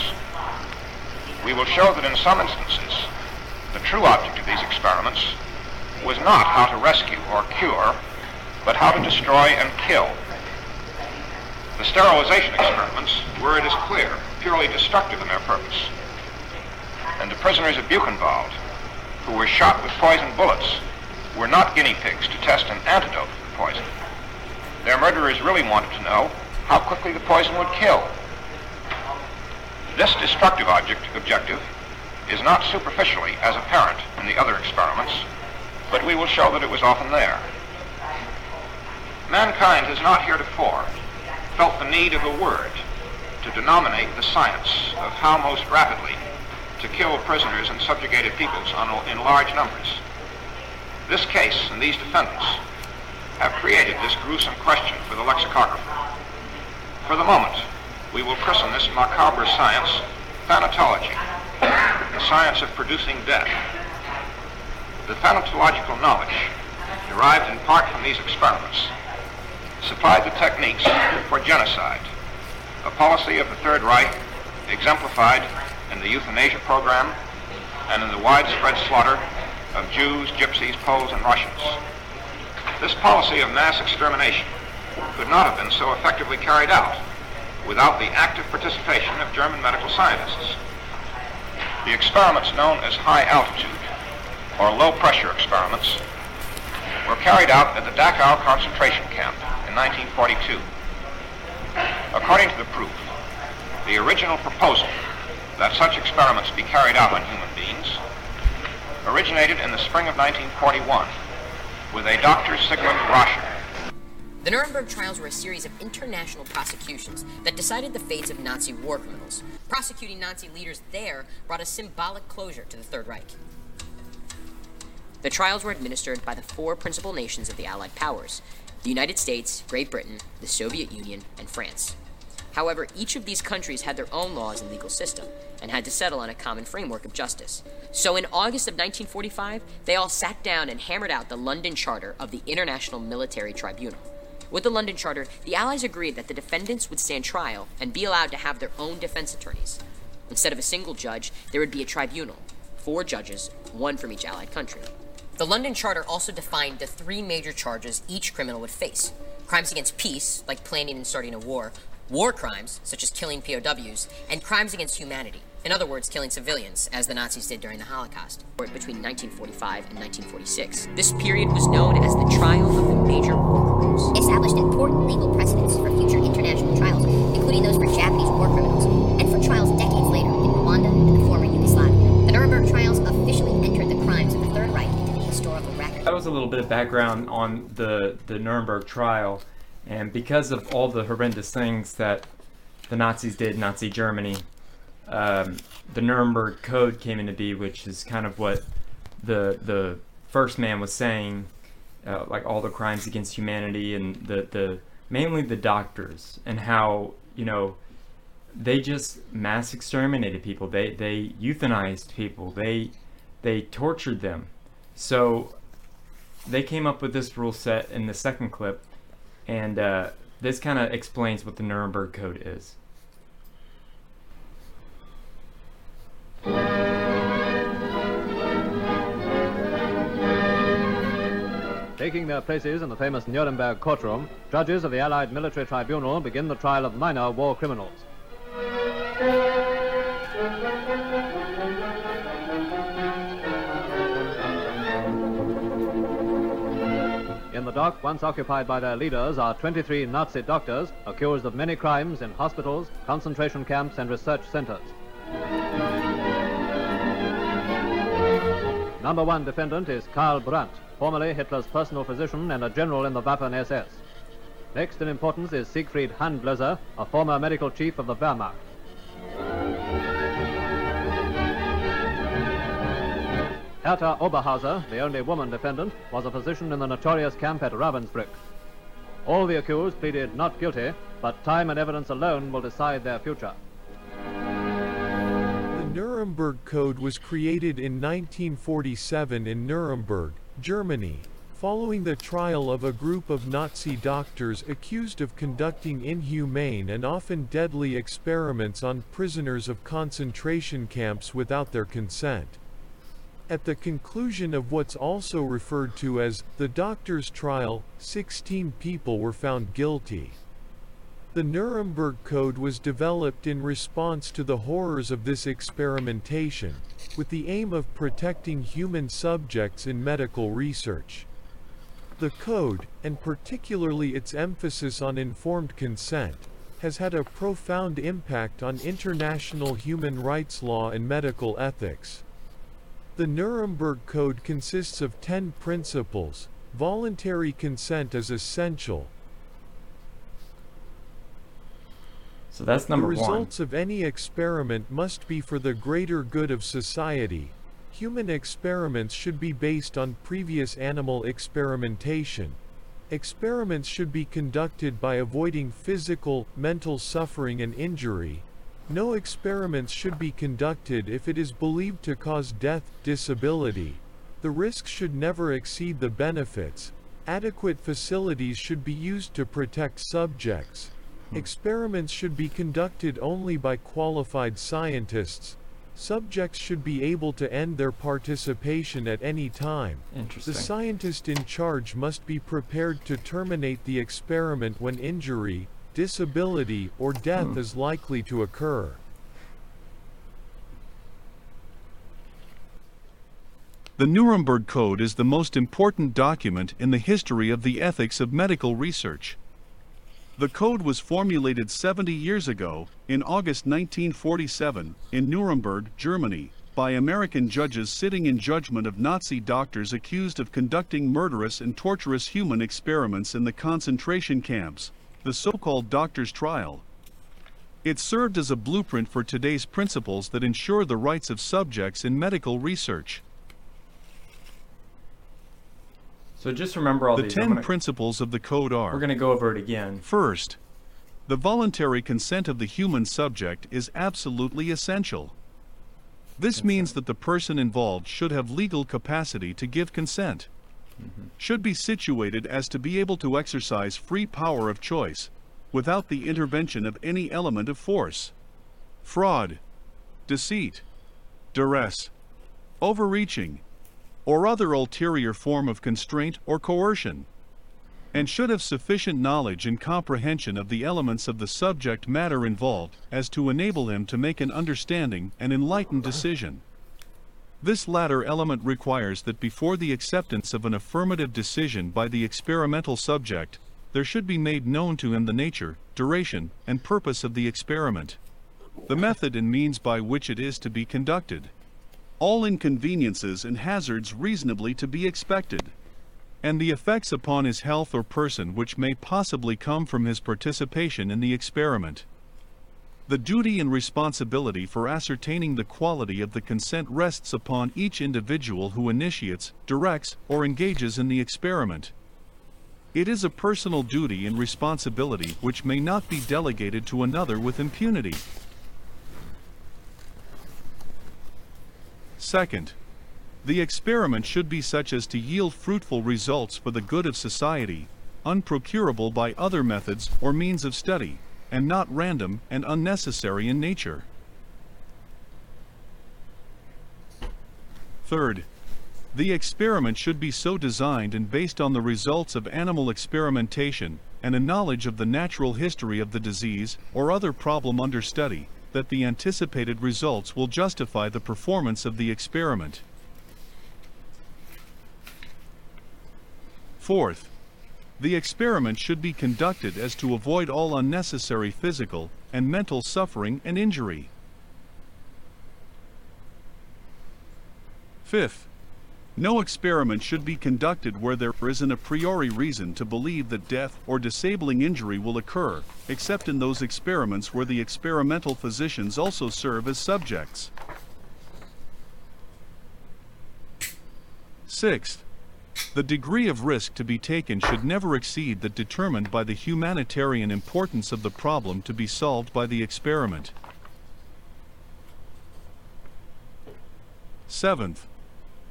We will show that in some instances, the true object of these experiments was not how to rescue or cure, but how to destroy and kill. The sterilization experiments were, it is clear, purely destructive in their purpose. And the prisoners of Buchenwald, who were shot with poisoned bullets, were not guinea pigs to test an antidote for the poison. Their murderers really wanted to know how quickly the poison would kill. This destructive objective is not superficially as apparent in the other experiments, but we will show that it was often there. Mankind has not heretofore felt the need of a word to denominate the science of how most rapidly to kill prisoners and subjugated peoples in large numbers. This case and these defendants have created this gruesome question for the lexicographer. For the moment, we will christen this macabre science thanatology, the science of producing death. The thanatological knowledge derived in part from these experiments supplied the techniques for genocide, a policy of the Third Reich exemplified in the euthanasia program and in the widespread slaughter of Jews, Gypsies, Poles, and Russians. This policy of mass extermination could not have been so effectively carried out without the active participation of German medical scientists. The experiments known as high altitude or low pressure experiments were carried out at the Dachau concentration camp in 1942. According to the proof, the original proposal that such experiments be carried out on human beings originated in the spring of 1941 with a Dr. Sigmund Rascher. The Nuremberg Trials were a series of international prosecutions that decided the fates of Nazi war criminals. Prosecuting Nazi leaders there brought a symbolic closure to the Third Reich. The trials were administered by the four principal nations of the Allied powers: the United States, Great Britain, the Soviet Union, and France. However, each of these countries had their own laws and legal system, and had to settle on a common framework of justice. So in August of 1945, they all sat down and hammered out the London Charter of the International Military Tribunal. With the London Charter, the Allies agreed that the defendants would stand trial and be allowed to have their own defense attorneys. Instead of a single judge, there would be a tribunal, four judges, one from each Allied country. The London Charter also defined the three major charges each criminal would face: crimes against peace, like planning and starting a war crimes, such as killing POWs, and crimes against humanity, in other words, killing civilians, as the Nazis did during the Holocaust. Between 1945 and 1946, this period was known as the Trial of the Major War Criminals. Established important legal precedents for future international trials, including those for Japanese war criminals, and for trials decades later in Rwanda and the former Yugoslavia. The Nuremberg Trials officially entered the crimes of the Third Reich into the historical record. That was a little bit of background on the Nuremberg Trial. And because of all the horrendous things that the Nazis did, Nazi Germany, the Nuremberg Code came into be, which is kind of what the first man was saying, like all the crimes against humanity and the mainly the doctors, and how, you know, they just mass exterminated people, they euthanized people, they tortured them. So they came up with this rule set in the second clip. And this kind of explains what the Nuremberg Code is. Taking their places in the famous Nuremberg courtroom, judges of the Allied Military Tribunal begin the trial of minor war criminals. In the dock, once occupied by their leaders, are 23 Nazi doctors accused of many crimes in hospitals, concentration camps, and research centers. Number one defendant is Karl Brandt, formerly Hitler's personal physician and a general in the Waffen-SS. Next in importance is Siegfried Handloser, a former medical chief of the Wehrmacht. Hertha Oberhauser, the only woman defendant, was a physician in the notorious camp at Ravensbrück. All the accused pleaded not guilty, but time and evidence alone will decide their future. The Nuremberg Code was created in 1947 in Nuremberg, Germany, following the trial of a group of Nazi doctors accused of conducting inhumane and often deadly experiments on prisoners of concentration camps without their consent. At the conclusion of what's also referred to as the doctor's trial, 16 people were found guilty. The Nuremberg Code was developed in response to the horrors of this experimentation, with the aim of protecting human subjects in medical research. The Code, and particularly its emphasis on informed consent, has had a profound impact on international human rights law and medical ethics. The Nuremberg Code consists of 10 principles. Voluntary consent is essential. So that's number one. The results of any experiment must be for the greater good of society, Human experiments should be based on previous animal experimentation. Experiments should be conducted by avoiding physical, mental suffering and injury. No experiments should be conducted if it is believed to cause death, disability. The risks should never exceed the benefits. Adequate facilities should be used to protect subjects. Experiments should be conducted only by qualified scientists. Subjects should be able to end their participation at any time. The scientist in charge must be prepared to terminate the experiment when injury, disability, or death is likely to occur. The Nuremberg Code is the most important document in the history of the ethics of medical research. The code was formulated 70 years ago, in August 1947, in Nuremberg, Germany, by American judges sitting in judgment of Nazi doctors accused of conducting murderous and torturous human experiments in the concentration camps, the so-called doctor's trial. It served as a blueprint for today's principles that ensure the rights of subjects in medical research. So just remember all these. The 10 principles of the code are. We're going to go over it again. First, the voluntary consent of the human subject is absolutely essential. This means that the person involved should have legal capacity to give consent, should be situated as to be able to exercise free power of choice, without the intervention of any element of force, fraud, deceit, duress, overreaching, or other ulterior form of constraint or coercion, and should have sufficient knowledge and comprehension of the elements of the subject matter involved as to enable him to make an understanding and enlightened decision. This latter element requires that before the acceptance of an affirmative decision by the experimental subject, there should be made known to him the nature, duration, and purpose of the experiment, the method and means by which it is to be conducted, all inconveniences and hazards reasonably to be expected, and the effects upon his health or person which may possibly come from his participation in the experiment. The duty and responsibility for ascertaining the quality of the consent rests upon each individual who initiates, directs, or engages in the experiment. It is a personal duty and responsibility which may not be delegated to another with impunity. Second, the experiment should be such as to yield fruitful results for the good of society, unprocurable by other methods or means of study, and not random and unnecessary in nature. Third, the experiment should be so designed and based on the results of animal experimentation and a knowledge of the natural history of the disease or other problem under study, that the anticipated results will justify the performance of the experiment. Fourth, the experiment should be conducted as to avoid all unnecessary physical and mental suffering and injury. Fifth, no experiment should be conducted where there is an a priori reason to believe that death or disabling injury will occur, except in those experiments where the experimental physicians also serve as subjects. Sixth, the degree of risk to be taken should never exceed that determined by the humanitarian importance of the problem to be solved by the experiment. Seventh,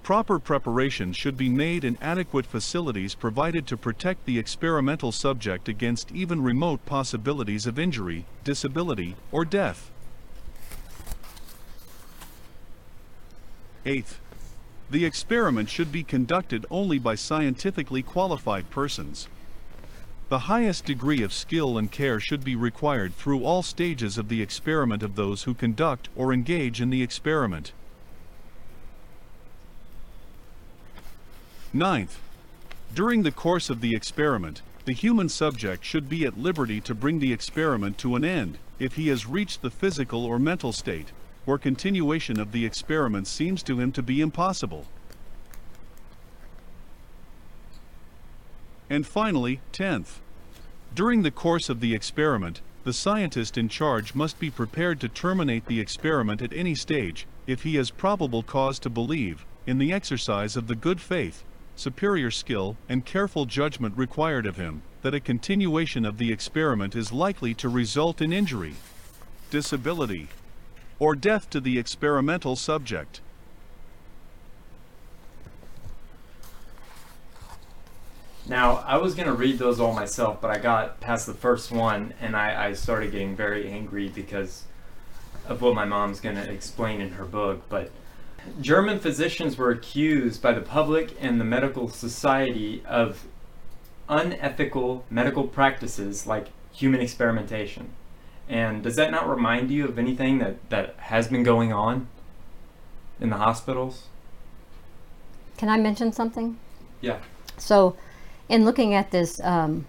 proper preparation should be made and adequate facilities provided to protect the experimental subject against even remote possibilities of injury, disability, or death. Eighth, the experiment should be conducted only by scientifically qualified persons. The highest degree of skill and care should be required through all stages of the experiment of those who conduct or engage in the experiment. Ninth, during the course of the experiment, the human subject should be at liberty to bring the experiment to an end, if he has reached the physical or mental state, where continuation of the experiment seems to him to be impossible. And finally, 10th, during the course of the experiment, The scientist in charge must be prepared to terminate the experiment at any stage, if he has probable cause to believe, in the exercise of the good faith, superior skill, and careful judgment required of him, that a continuation of the experiment is likely to result in injury, disability, or death to the experimental subject. Now, I was going to read those all myself, but I got past the first one, and I started getting very angry because of what my mom's going to explain in her book. But German physicians were accused by the public and the medical society of unethical medical practices like human experimentation. And does that not remind you of anything that has been going on in the hospitals? Can I mention something? Yeah. So, in looking at this, there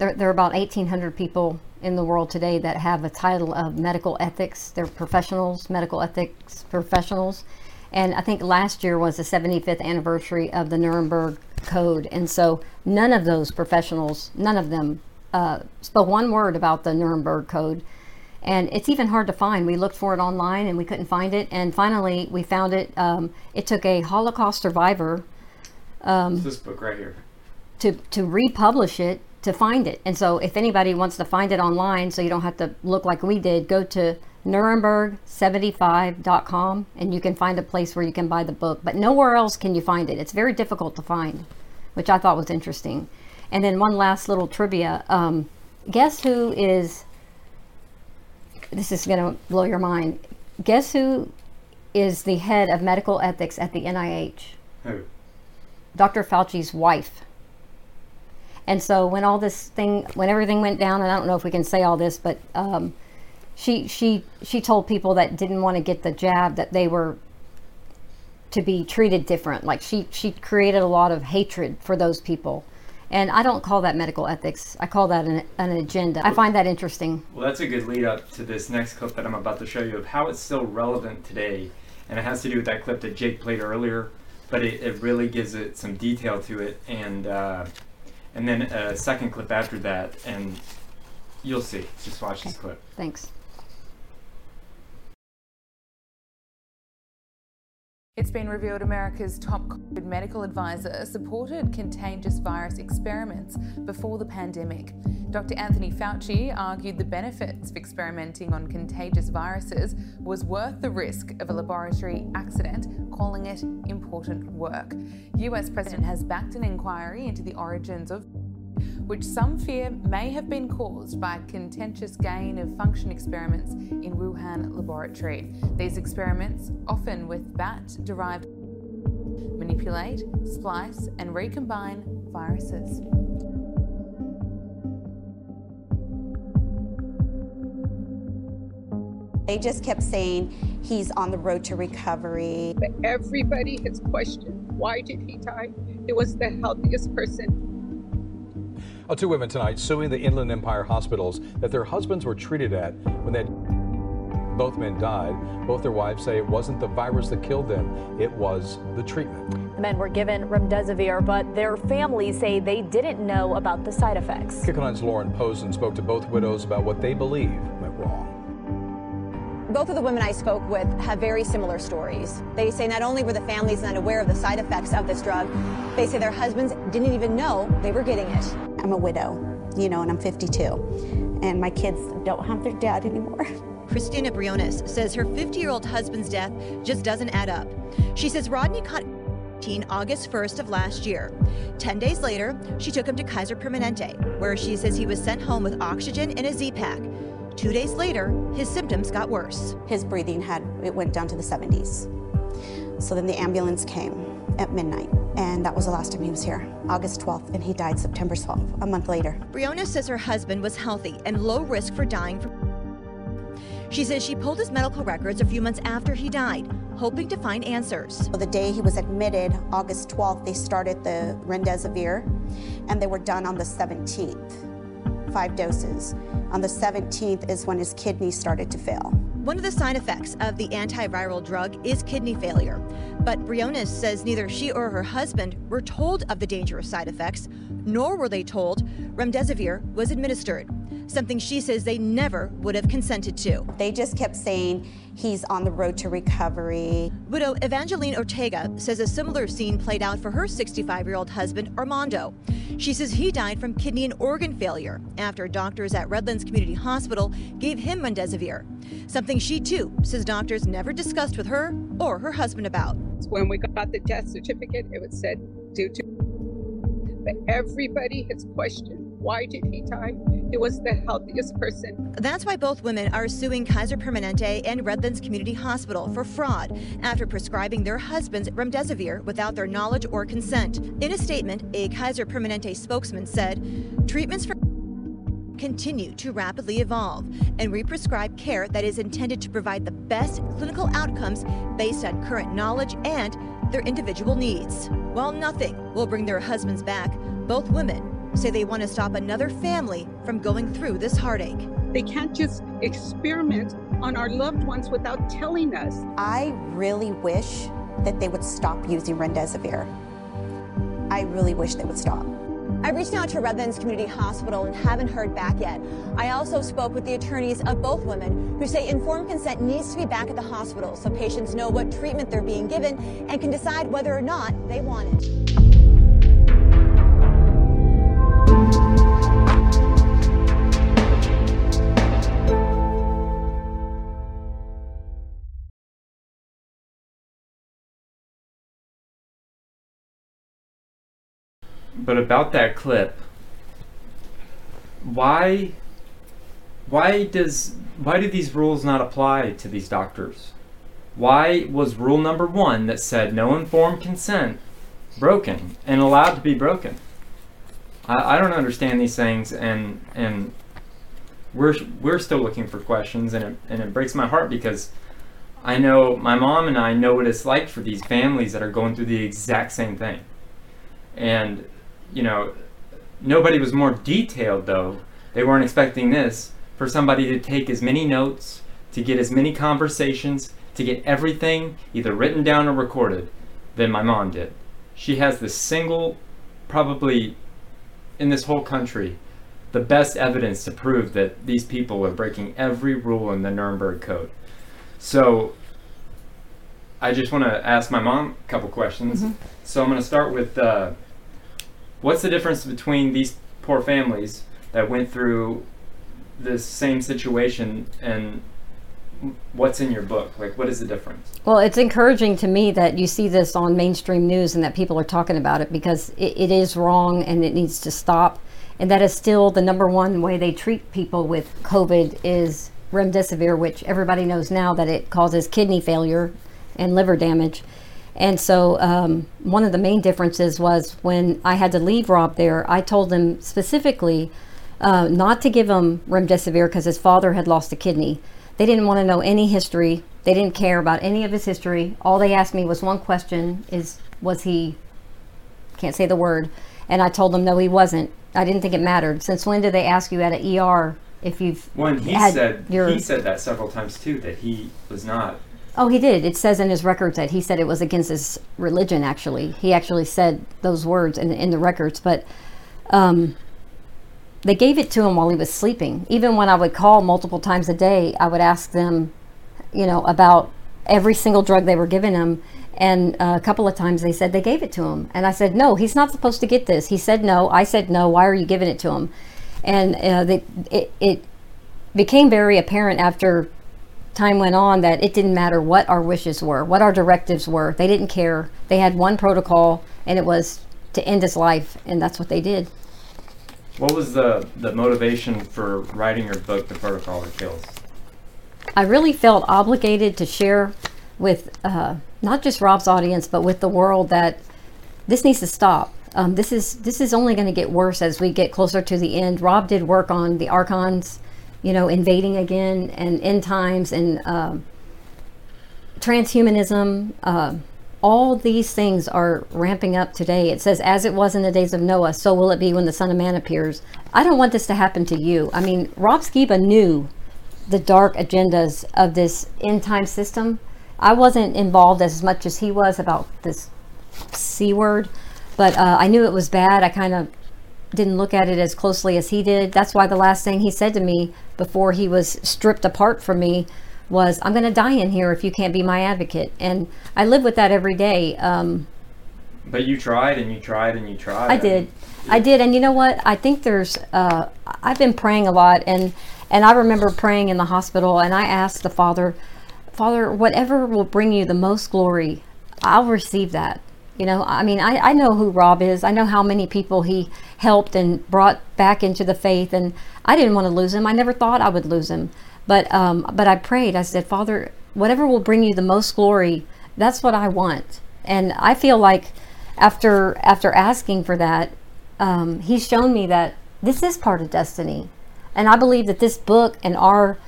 are about 1,800 people in the world today that have a title of medical ethics. They're professionals, medical ethics professionals. And I think last year was the 75th anniversary of the Nuremberg Code. And so none of those professionals, none of them spoke one word about the Nuremberg Code. And it's even hard to find. We looked for it online and we couldn't find it. And finally, we found it. It took a Holocaust survivor. It's this book right here. To republish it, to find it. And so if anybody wants to find it online so you don't have to look like we did, go to Nuremberg75.com and you can find a place where you can buy the book. But nowhere else can you find it. It's very difficult to find, which I thought was interesting. And then one last little trivia. Guess who is... This is going to blow your mind. Guess who is the head of medical ethics at the NIH? Who? Dr. Fauci's wife. And so when all this thing, when everything went down, and I don't know if we can say all this, but she told people that didn't want to get the jab that they were to be treated different. Like she created a lot of hatred for those people. And I don't call that medical ethics. I call that an agenda. I find that interesting. Well, that's a good lead up to this next clip that I'm about to show you of how it's still relevant today. And it has to do with that clip that Jake played earlier, but it really gives it some detail to it. And then a second clip after that, and you'll see. Just watch this clip. Thanks. It's been revealed America's top COVID medical advisor supported contagious virus experiments before the pandemic. Dr. Anthony Fauci argued the benefits of experimenting on contagious viruses was worth the risk of a laboratory accident, calling it important work. US President has backed an inquiry into the origins of which some fear may have been caused by contentious gain of function experiments in Wuhan laboratory. These experiments, often with bat-derived, manipulate, splice, and recombine viruses. They just kept saying he's on the road to recovery. But everybody has questioned, why did he die? It was the healthiest person. Oh, two women tonight suing the Inland Empire hospitals that their husbands were treated at when both men died. Both their wives say it wasn't the virus that killed them, it was the treatment. The men were given remdesivir, but their families say they didn't know about the side effects. KCALON's Lauren Posen spoke to both widows about what they believe went wrong. Both of the women I spoke with have very similar stories. They say not only were the families not aware of the side effects of this drug, they say their husbands didn't even know they were getting it. I'm a widow, you know, and I'm 52, and my kids don't have their dad anymore. Christina Briones says her 50-year-old husband's death just doesn't add up. She says Rodney caught August 1st of last year. 10 days later, she took him to Kaiser Permanente, where she says he was sent home with oxygen in a Z-Pack. 2 days later, his symptoms got worse. His breathing went down to the 70s. So then the ambulance came at midnight, and that was the last time he was here, August 12th, and he died September 12th, a month later. Briona says her husband was healthy and low risk for dying from. She says she pulled his medical records a few months after he died, hoping to find answers. So the day he was admitted, August 12th, they started the remdesivir, and they were done on the 17th. 5 doses. On the 17th is when his kidneys started to fail. One of the side effects of the antiviral drug is kidney failure, but Briones says neither she or her husband were told of the dangerous side effects, nor were they told remdesivir was administered. something she says they never would have consented to. They just kept saying he's on the road to recovery. Widow Evangeline Ortega says a similar scene played out for her 65-year-old husband, Armando. She says he died from kidney and organ failure after doctors at Redlands Community Hospital gave him Remdesivir, something she too says doctors never discussed with her or her husband about. When we got the death certificate, it was said due to, but everybody has questioned, why did he die? He was the healthiest person. That's why both women are suing Kaiser Permanente and Redlands Community Hospital for fraud after prescribing their husbands remdesivir without their knowledge or consent. In a statement, a Kaiser Permanente spokesman said, treatments for continue to rapidly evolve, and we prescribe care that is intended to provide the best clinical outcomes based on current knowledge and their individual needs. While nothing will bring their husbands back, both women say they want to stop another family from going through this heartache. They can't just experiment on our loved ones without telling us. I really wish that they would stop using remdesivir. I really wish they would stop. I reached out to Redlands Community Hospital and haven't heard back yet. I also spoke with the attorneys of both women who say informed consent needs to be back at the hospital so patients know what treatment they're being given and can decide whether or not they want it. But about that clip, why do these rules not apply to these doctors? Why was rule number 1 that said no informed consent broken and allowed to be broken? I don't understand these things, and we're still looking for questions, and it breaks my heart because I know my mom and I know what it's like for these families that are going through the exact same thing. And you know, nobody was more detailed, though. They weren't expecting this, for somebody to take as many notes, to get as many conversations, to get everything either written down or recorded than my mom did. She has the single, probably in this whole country, the best evidence to prove that these people are breaking every rule in the Nuremberg Code. So I just want to ask my mom a couple questions. Mm-hmm. So I'm going to start with what's the difference between these poor families that went through this same situation and what's in your book? Like, what is the difference? Well, it's encouraging to me that you see this on mainstream news and that people are talking about it, because it is wrong and it needs to stop. And that is still the number one way they treat people with COVID is remdesivir, which everybody knows now that it causes kidney failure and liver damage. And so one of the main differences was when I had to leave Rob there, I told him specifically not to give him remdesivir because his father had lost a kidney. They didn't want to know any history. They didn't care about any of his history. All they asked me was one question, was he, can't say the word. And I told them, no, he wasn't. I didn't think it mattered. Since when did they ask you at an ER if you've he said that several times too, that he was not. Oh, he did. It says in his records that he said it was against his religion, actually. He actually said those words in the records, but they gave it to him while he was sleeping. Even when I would call multiple times a day, I would ask them, you know, about every single drug they were giving him. And a couple of times they said they gave it to him. And I said, no, he's not supposed to get this. He said no. I said no. Why are you giving it to him? And it became very apparent after time went on that it didn't matter what our wishes were, what our directives were. They didn't care. They had one protocol, and it was to end his life, and that's what they did. What was the motivation for writing your book, The Protocol That Kills? I really felt obligated to share with not just Rob's audience, but with the world that this needs to stop. This is only going to get worse as we get closer to the end. Rob did work on the Archons, you know, invading again and end times and transhumanism. All these things are ramping up today. It says, as it was in the days of Noah, so will it be when the Son of Man appears. I don't want this to happen to you. I mean, Rob Skiba knew the dark agendas of this end time system. I wasn't involved as much as he was about this C word, but I knew it was bad. I kind of didn't look at it as closely as he did. That's why the last thing he said to me before he was stripped apart from me was, "I'm going to die in here if you can't be my advocate." And I live with that every day. But you tried and you tried and you tried. I did. I did. And you know what? I think there's, I've been praying a lot, and I remember praying in the hospital, and I asked the Father, whatever will bring you the most glory, I'll receive that. You know, I mean, I know who Rob is. I know how many people he helped and brought back into the faith, and I didn't want to lose him. I never thought I would lose him. But I prayed. I said, "Father, whatever will bring you the most glory, that's what I want." And I feel like after asking for that, he's shown me that this is part of destiny. And I believe that this book and our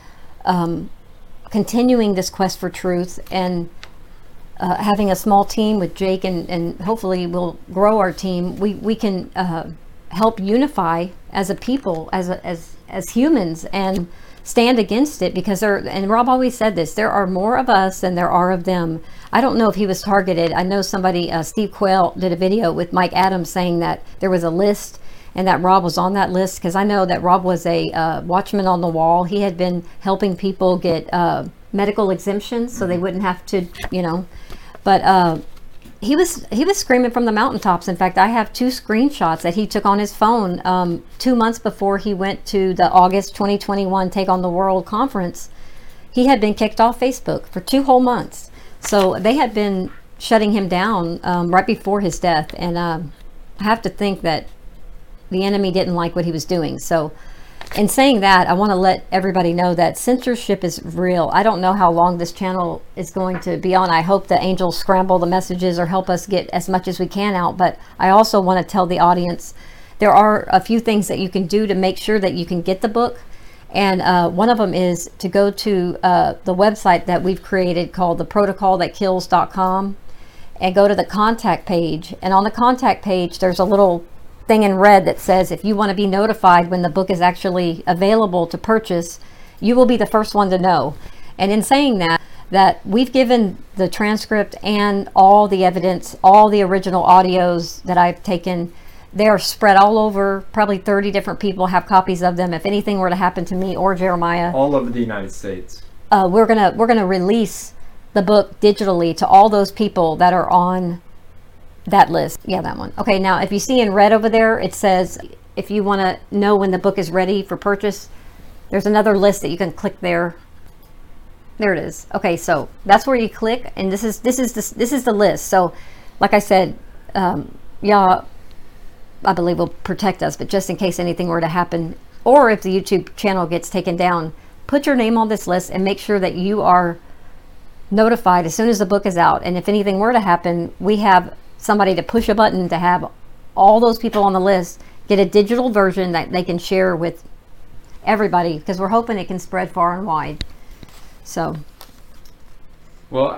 continuing this quest for truth, and having a small team with Jake, and hopefully we'll grow our team, we can help unify as a people, as humans, and stand against it, because and Rob always said this, there are more of us than there are of them. I don't know if he was targeted. I know somebody, Steve Quayle, did a video with Mike Adams saying that there was a list and that Rob was on that list, because I know that Rob was a watchman on the wall. He had been helping people get medical exemptions so they wouldn't have to, you know. But he was screaming from the mountaintops. In fact, I have two screenshots that he took on his phone 2 months before he went to the August 2021 Take on the World conference. He had been kicked off Facebook for 2 whole months. So they had been shutting him down right before his death. And I have to think that the enemy didn't like what he was doing. So in saying that, I want to let everybody know that censorship is real. I don't know how long this channel is going to be on. I hope the angels scramble the messages or help us get as much as we can out. But I also want to tell the audience, there are a few things that you can do to make sure that you can get the book. And one of them is to go to the website that we've created called theprotocolthatkills.com, and go to the contact page. And on the contact page, there's a little thing in red that says, if you want to be notified when the book is actually available to purchase, you will be the first one to know. And in saying that we've given the transcript and all the evidence, all the original audios that I've taken, they are spread all over. Probably 30 different people have copies of them. If anything were to happen to me or Jeremiah, all over the United States, we're gonna release the book digitally to all those people that are on that list. Yeah, that one. Okay, now if you see in red over there, it says, if you want to know when the book is ready for purchase, there's another list that you can click there. There it is. Okay, so that's where you click, and this is the list. So, like I said, yeah, I believe will protect us, but just in case anything were to happen, or if the YouTube channel gets taken down, put your name on this list and make sure that you are notified as soon as the book is out. And if anything were to happen, we have somebody to push a button to have all those people on the list get a digital version that they can share with everybody, because we're hoping it can spread far and wide. So, well,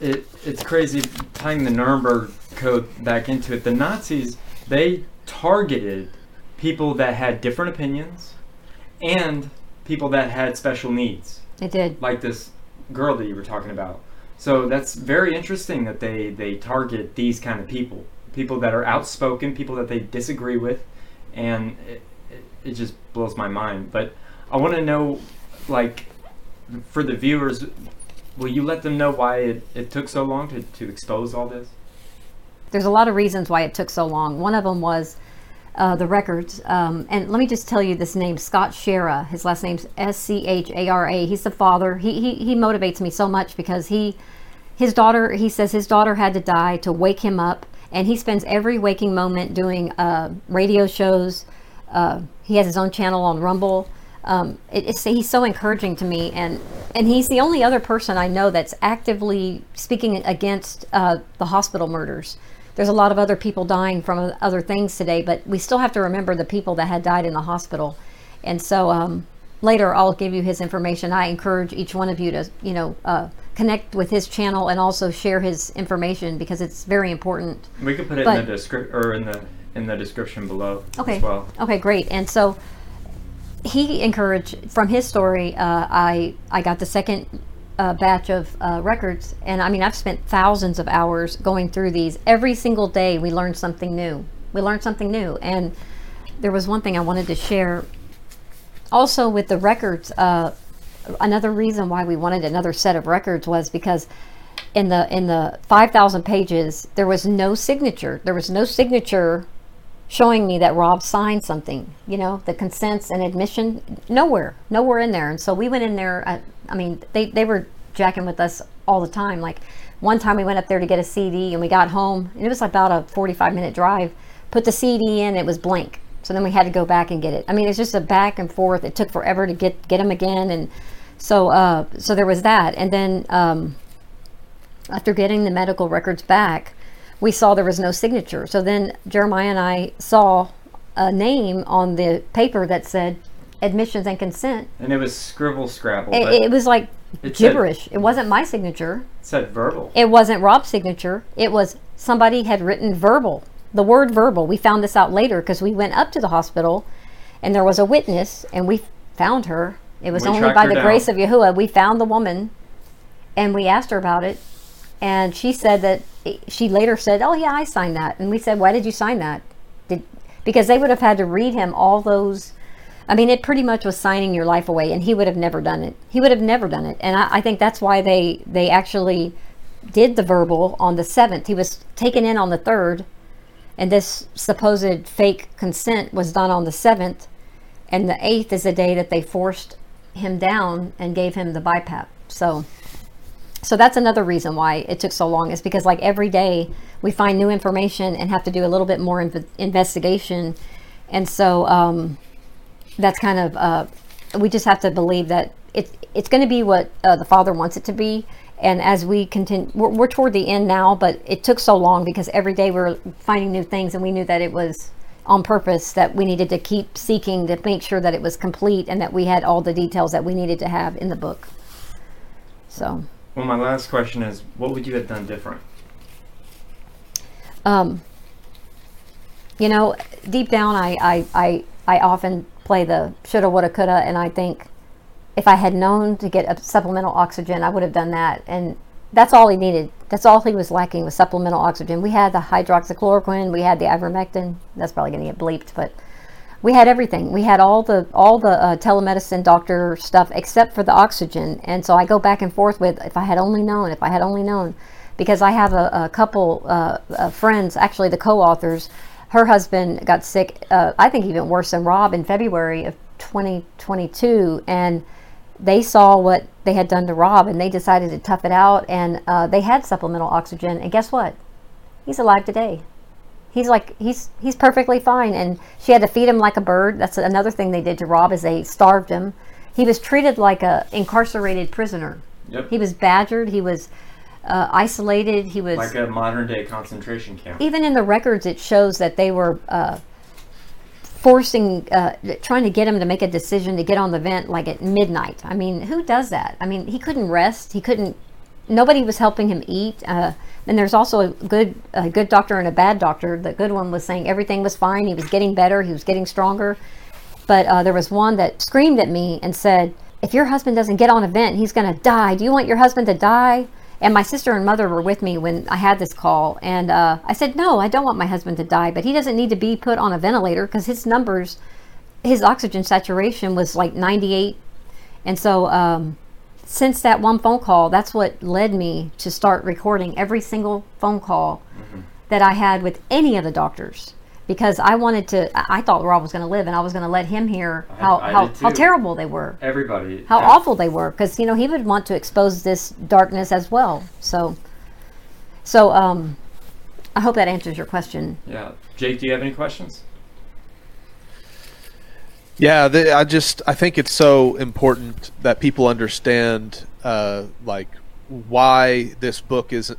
it's crazy tying the Nuremberg Code back into it. The Nazis, they targeted people that had different opinions and people that had special needs. They did. Like this girl that you were talking about. So that's very interesting that they target these kind of people, people that are outspoken, people that they disagree with, and it just blows my mind. But I want to know, like, for the viewers, will you let them know why it took so long to expose all this? There's a lot of reasons why it took so long. One of them was the records. And let me just tell you this name, Scott Shara. His last name's S-C-H-A-R-A. He's the father. He motivates me so much, because his daughter had to die to wake him up. And he spends every waking moment doing radio shows. He has his own channel on Rumble. He's so encouraging to me. And he's the only other person I know that's actively speaking against the hospital murders. There's a lot of other people dying from other things today, but we still have to remember the people that had died in the hospital. And so later I'll give you his information. I encourage each one of you to, you know, connect with his channel and also share his information, because it's very important. We could put it in the description, or in the description below. Okay. As well. Okay, great. And so he encouraged, from his story, I got the second batch of records, and I mean, I've spent thousands of hours going through these. Every single day we learned something new. And there was one thing I wanted to share. Also with the records, another reason why we wanted another set of records was because in the 5,000 pages, there was no signature. There was no signature showing me that Rob signed something, you know, the consents and admission, nowhere in there. And so we went in there, they were jacking with us all the time. Like one time we went up there to get a CD and we got home and it was about a 45-minute drive, put the CD in, it was blank. So then we had to go back and get it. I mean, it's just a back and forth. It took forever to get them again. And so, so there was that. And then, after getting the medical records back, we saw there was no signature. So then Jeremiah and I saw a name on the paper that said admissions and consent. And it was scribble-scrabble. It was like gibberish. It wasn't my signature. It said verbal. It wasn't Rob's signature. It was somebody had written verbal. The word verbal. We found this out later because we went up to the hospital and there was a witness and we found her. It was only by the grace of Yahuwah. We found the woman and we asked her about it. And she said that she later said, "Oh yeah, I signed that." And we said, "Why did you sign that?" Because they would have had to read him all those. I mean, it pretty much was signing your life away, and he would have never done it. He would have never done it. And I think that's why they actually did the verbal on the 7th. He was taken in on the 3rd, and this supposed fake consent was done on the 7th, and the 8th is the day that they forced him down and gave him the BiPAP. So that's another reason why it took so long, is because like every day we find new information and have to do a little bit more investigation. And so that's kind of, we just have to believe that it's going to be what the Father wants it to be. And as we continue, we're toward the end now, but it took so long because every day we're finding new things, and we knew that it was on purpose, that we needed to keep seeking to make sure that it was complete and that we had all the details that we needed to have in the book. So... Well, my last question is, what would you have done different? You know, deep down, I often play the shoulda, woulda, coulda, and I think if I had known to get a supplemental oxygen, I would have done that. And that's all he needed. That's all he was lacking, was supplemental oxygen. We had the hydroxychloroquine. We had the ivermectin. That's probably going to get bleeped, but we had everything. We had all the telemedicine doctor stuff except for the oxygen. And so I go back and forth with, if I had only known, because I have a couple friends, actually the co-authors. Her husband got sick, I think even worse than Rob, in February of 2022. And they saw what they had done to Rob and they decided to tough it out. And they had supplemental oxygen. And guess what? He's alive today. He's perfectly fine. And she had to feed him like a bird. That's another thing they did to Rob, is they starved him. He was treated like a incarcerated prisoner. Yep. He was badgered. He was isolated. He was like a modern day concentration camp. Even in the records, it shows that they were trying to get him to make a decision to get on the vent like at midnight. I mean, who does that? I mean, he couldn't rest. Nobody was helping him eat. And there's also a good doctor and a bad doctor. The good one was saying everything was fine. He was getting better. He was getting stronger. But there was one that screamed at me and said, "If your husband doesn't get on a vent, he's going to die. Do you want your husband to die?" And my sister and mother were with me when I had this call. And I said, "No, I don't want my husband to die, but he doesn't need to be put on a ventilator," because his numbers, his oxygen saturation was like 98. And so... since that one phone call, that's what led me to start recording every single phone call that I had with any of the doctors, because I thought Rob was going to live, and I was going to let him hear how terrible they were. Everybody. How awful they were, because, you know, he would want to expose this darkness as well. So I hope that answers your question. Yeah. Jake, do you have any questions? Yeah, I think it's so important that people understand, why this book is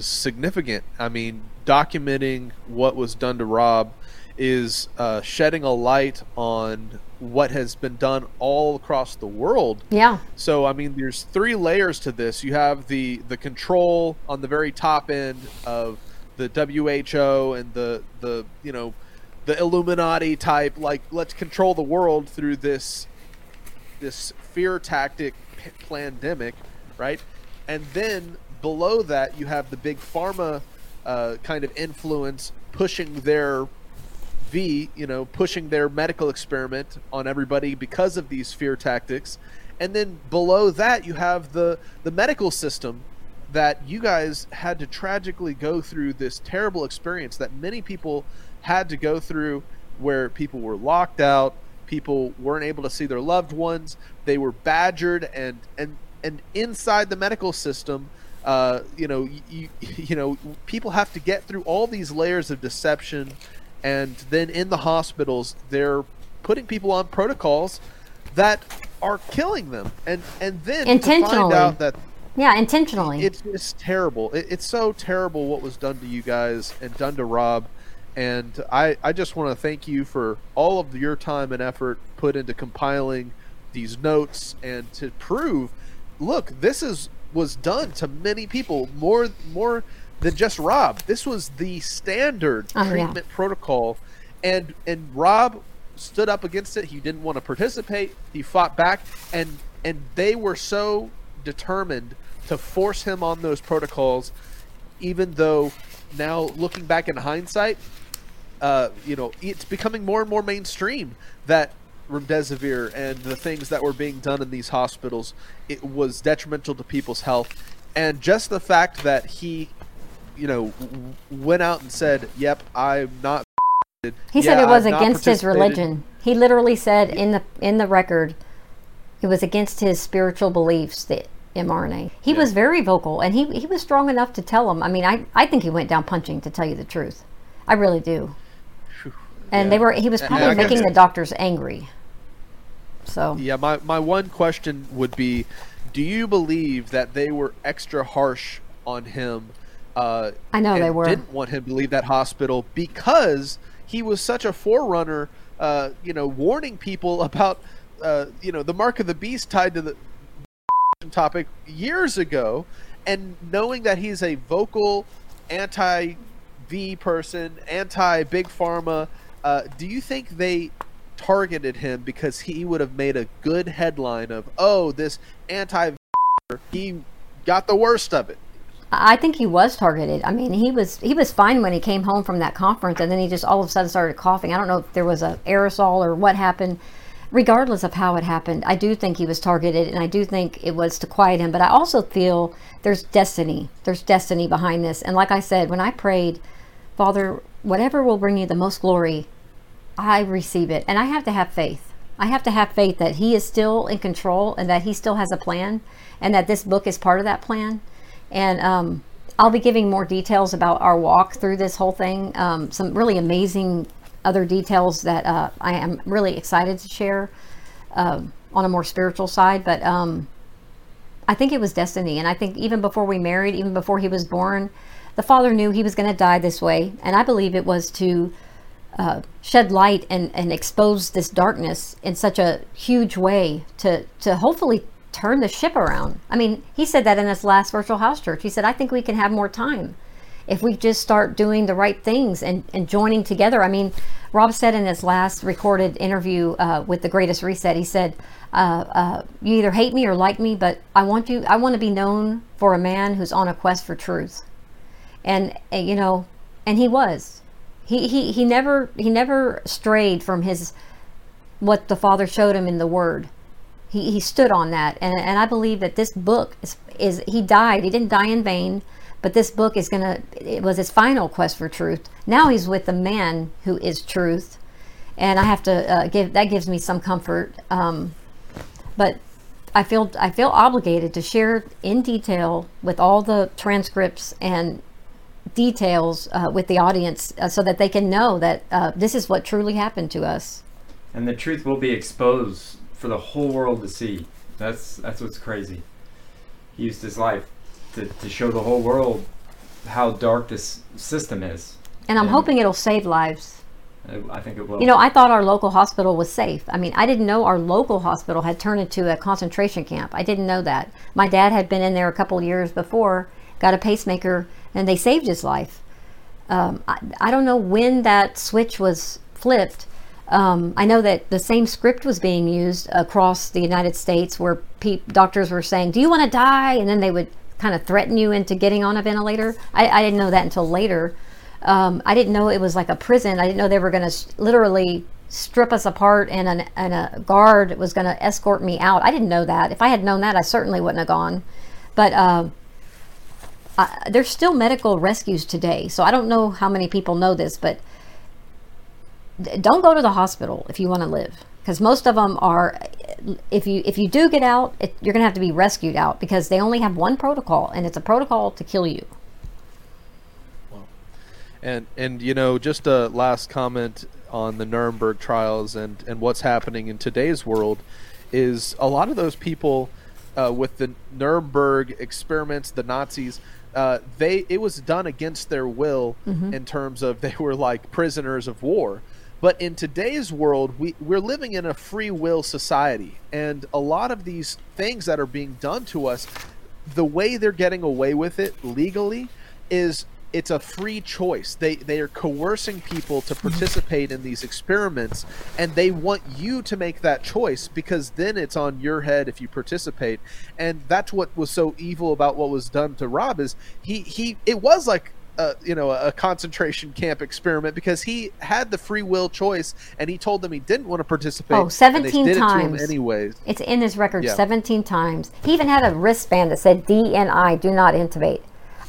significant. I mean, documenting what was done to Rob is shedding a light on what has been done all across the world. Yeah. So, I mean, there's 3 layers to this. You have the control on the very top end of the WHO and the you know, the Illuminati type, like, let's control the world through this fear tactic pandemic, right? And then below that, you have the big pharma kind of influence pushing their V, you know, pushing their medical experiment on everybody because of these fear tactics. And then below that, you have the medical system that you guys had to tragically go through, this terrible experience that many people had to go through, where people were locked out, people weren't able to see their loved ones, they were badgered, and inside the medical system, you know, people have to get through all these layers of deception, and then in the hospitals, they're putting people on protocols that are killing them, and then intentionally. To find out that intentionally, it's terrible. It's so terrible what was done to you guys and done to Rob. And I just want to thank you for all of your time and effort put into compiling these notes and to prove, look, this was done to many people, more than just Rob. This was the standard treatment protocol, and Rob stood up against it. He didn't want to participate. He fought back, and they were so determined to force him on those protocols, even though now looking back in hindsight, you know, it's becoming more and more mainstream that remdesivir and the things that were being done in these hospitals, it was detrimental to people's health. And just the fact that he, you know, went out and said, yep, I'm not. He said it was against his religion. He literally said in the record, it was against his spiritual beliefs, that mRNA. He was very vocal, and he was strong enough to tell them. I mean, I think he went down punching, to tell you the truth. I really do. And he was probably making the doctors angry. So yeah, my one question would be, do you believe that they were extra harsh on him? I know they were. Didn't want him to leave that hospital because he was such a forerunner, you know, warning people about, you know, the mark of the beast tied to the topic years ago, and knowing that he's a vocal anti-V person, anti-Big Pharma, do you think they targeted him because he would have made a good headline of, oh, this anti-V, he got the worst of it? I think he was targeted. I mean, he was fine when he came home from that conference, and then he just all of a sudden started coughing. I don't know if there was an aerosol or what happened. Regardless of how it happened, I do think he was targeted, and I do think it was to quiet him. But I also feel there's destiny. There's destiny behind this. And like I said, when I prayed, Father, whatever will bring you the most glory, I receive it. And I have to have faith. I have to have faith that he is still in control, and that he still has a plan, and that this book is part of that plan. And I'll be giving more details about our walk through this whole thing. Some really amazing other details that I am really excited to share on a more spiritual side. But I think it was destiny. And I think even before we married, even before he was born, the Father knew he was going to die this way. And I believe it was to shed light and expose this darkness in such a huge way to hopefully turn the ship around. I mean, he said that in his last virtual house church. He said, I think we can have more time if we just start doing the right things and joining together. I mean, Rob said in his last recorded interview with The Greatest Reset, he said, you either hate me or like me, but I want to be known for a man who's on a quest for truth. And, you know, and he was, he never strayed from what the Father showed him in the Word. He stood on that. And I believe that this book is he died. He didn't die in vain. But this book it was his final quest for truth. Now he's with the man who is truth. And I have to that gives me some comfort. But I feel obligated to share in detail with all the transcripts and details with the audience so that they can know that this is what truly happened to us. And the truth will be exposed for the whole world to see. That's what's crazy. He used his life to show the whole world how dark this system is. And I'm hoping it'll save lives. I think it will. You know, I thought our local hospital was safe. I mean, I didn't know our local hospital had turned into a concentration camp. I didn't know that. My dad had been in there a couple of years before, got a pacemaker, and they saved his life. I don't know when that switch was flipped. I know that the same script was being used across the United States, where doctors were saying, do you want to die? And then they would kind of threaten you into getting on a ventilator. I didn't know that until later. I didn't know it was like a prison. I didn't know they were going to literally strip us apart, and a guard was going to escort me out. I didn't know that. If I had known that, I certainly wouldn't have gone. But there's still medical rescues today. So I don't know how many people know this, but don't go to the hospital if you want to live. Because most of them are, if you do get out, you're going to have to be rescued out, because they only have one protocol, and it's a protocol to kill you. Wow. And you know, just a last comment on the Nuremberg trials and what's happening in today's world is a lot of those people with the Nuremberg experiments, the Nazis, it was done against their will, mm-hmm. in terms of they were like prisoners of war. But in today's world, we're living in a free will society. And a lot of these things that are being done to us, the way they're getting away with it legally is it's a free choice. They are coercing people to participate in these experiments, and they want you to make that choice, because then it's on your head if you participate. And that's what was so evil about what was done to Rob, is it was like a concentration camp experiment, because he had the free will choice, and he told them he didn't want to participate. 17 and they times. Did it to him anyways. It's in his record, yeah. 17 times. He even had a wristband that said DNI, do not intubate.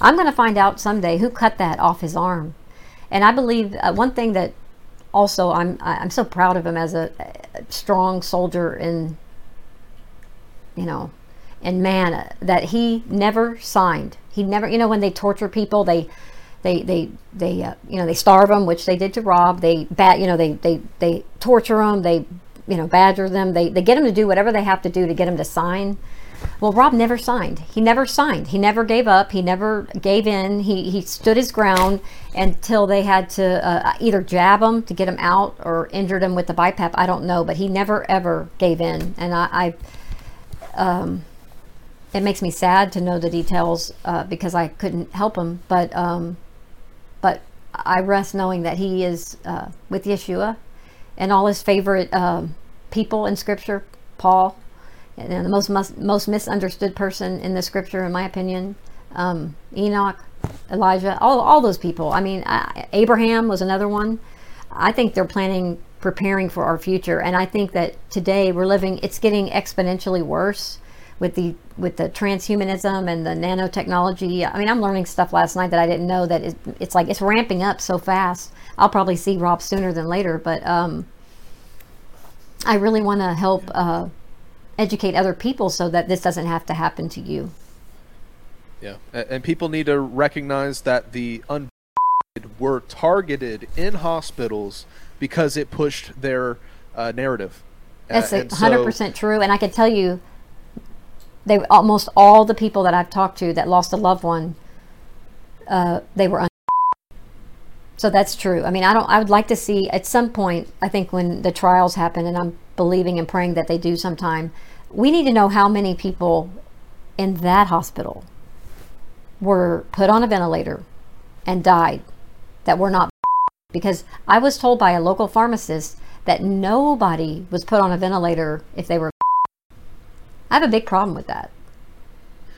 I'm going to find out someday who cut that off his arm. And I believe one thing that also I'm so proud of him as a strong soldier and man, that he never signed. He never, when they torture people, they starve them, which they did to Rob. They torture them. They, badger them. They get them to do whatever they have to do to get them to sign. Well, Rob never signed. He never signed. He never gave up. He never gave in. He stood his ground until they had to either jab him to get him out, or injured him with the BiPAP. I don't know, but he never ever gave in. And I it makes me sad to know the details because I couldn't help him. But I rest knowing that he is with Yeshua and all his favorite people in Scripture, Paul, and the most misunderstood person in the Scripture, in my opinion, Enoch, Elijah, all those people. I mean, Abraham was another one. I think they're preparing for our future. And I think that today it's getting exponentially worse. With the transhumanism and the nanotechnology, I mean, I'm learning stuff last night that I didn't know, that it's like it's ramping up so fast. I'll probably see Rob sooner than later, but I really want to help educate other people so that this doesn't have to happen to you. Yeah, and people need to recognize that the were targeted in hospitals because it pushed their narrative. That's 100% true, and I can tell you, almost all the people that I've talked to that lost a loved one, they were so that's true. I mean, I would like to see at some point, I think when the trials happen, and I'm believing and praying that they do sometime, we need to know how many people in that hospital were put on a ventilator and died that were not, because I was told by a local pharmacist that nobody was put on a ventilator if they were. I have a big problem with that.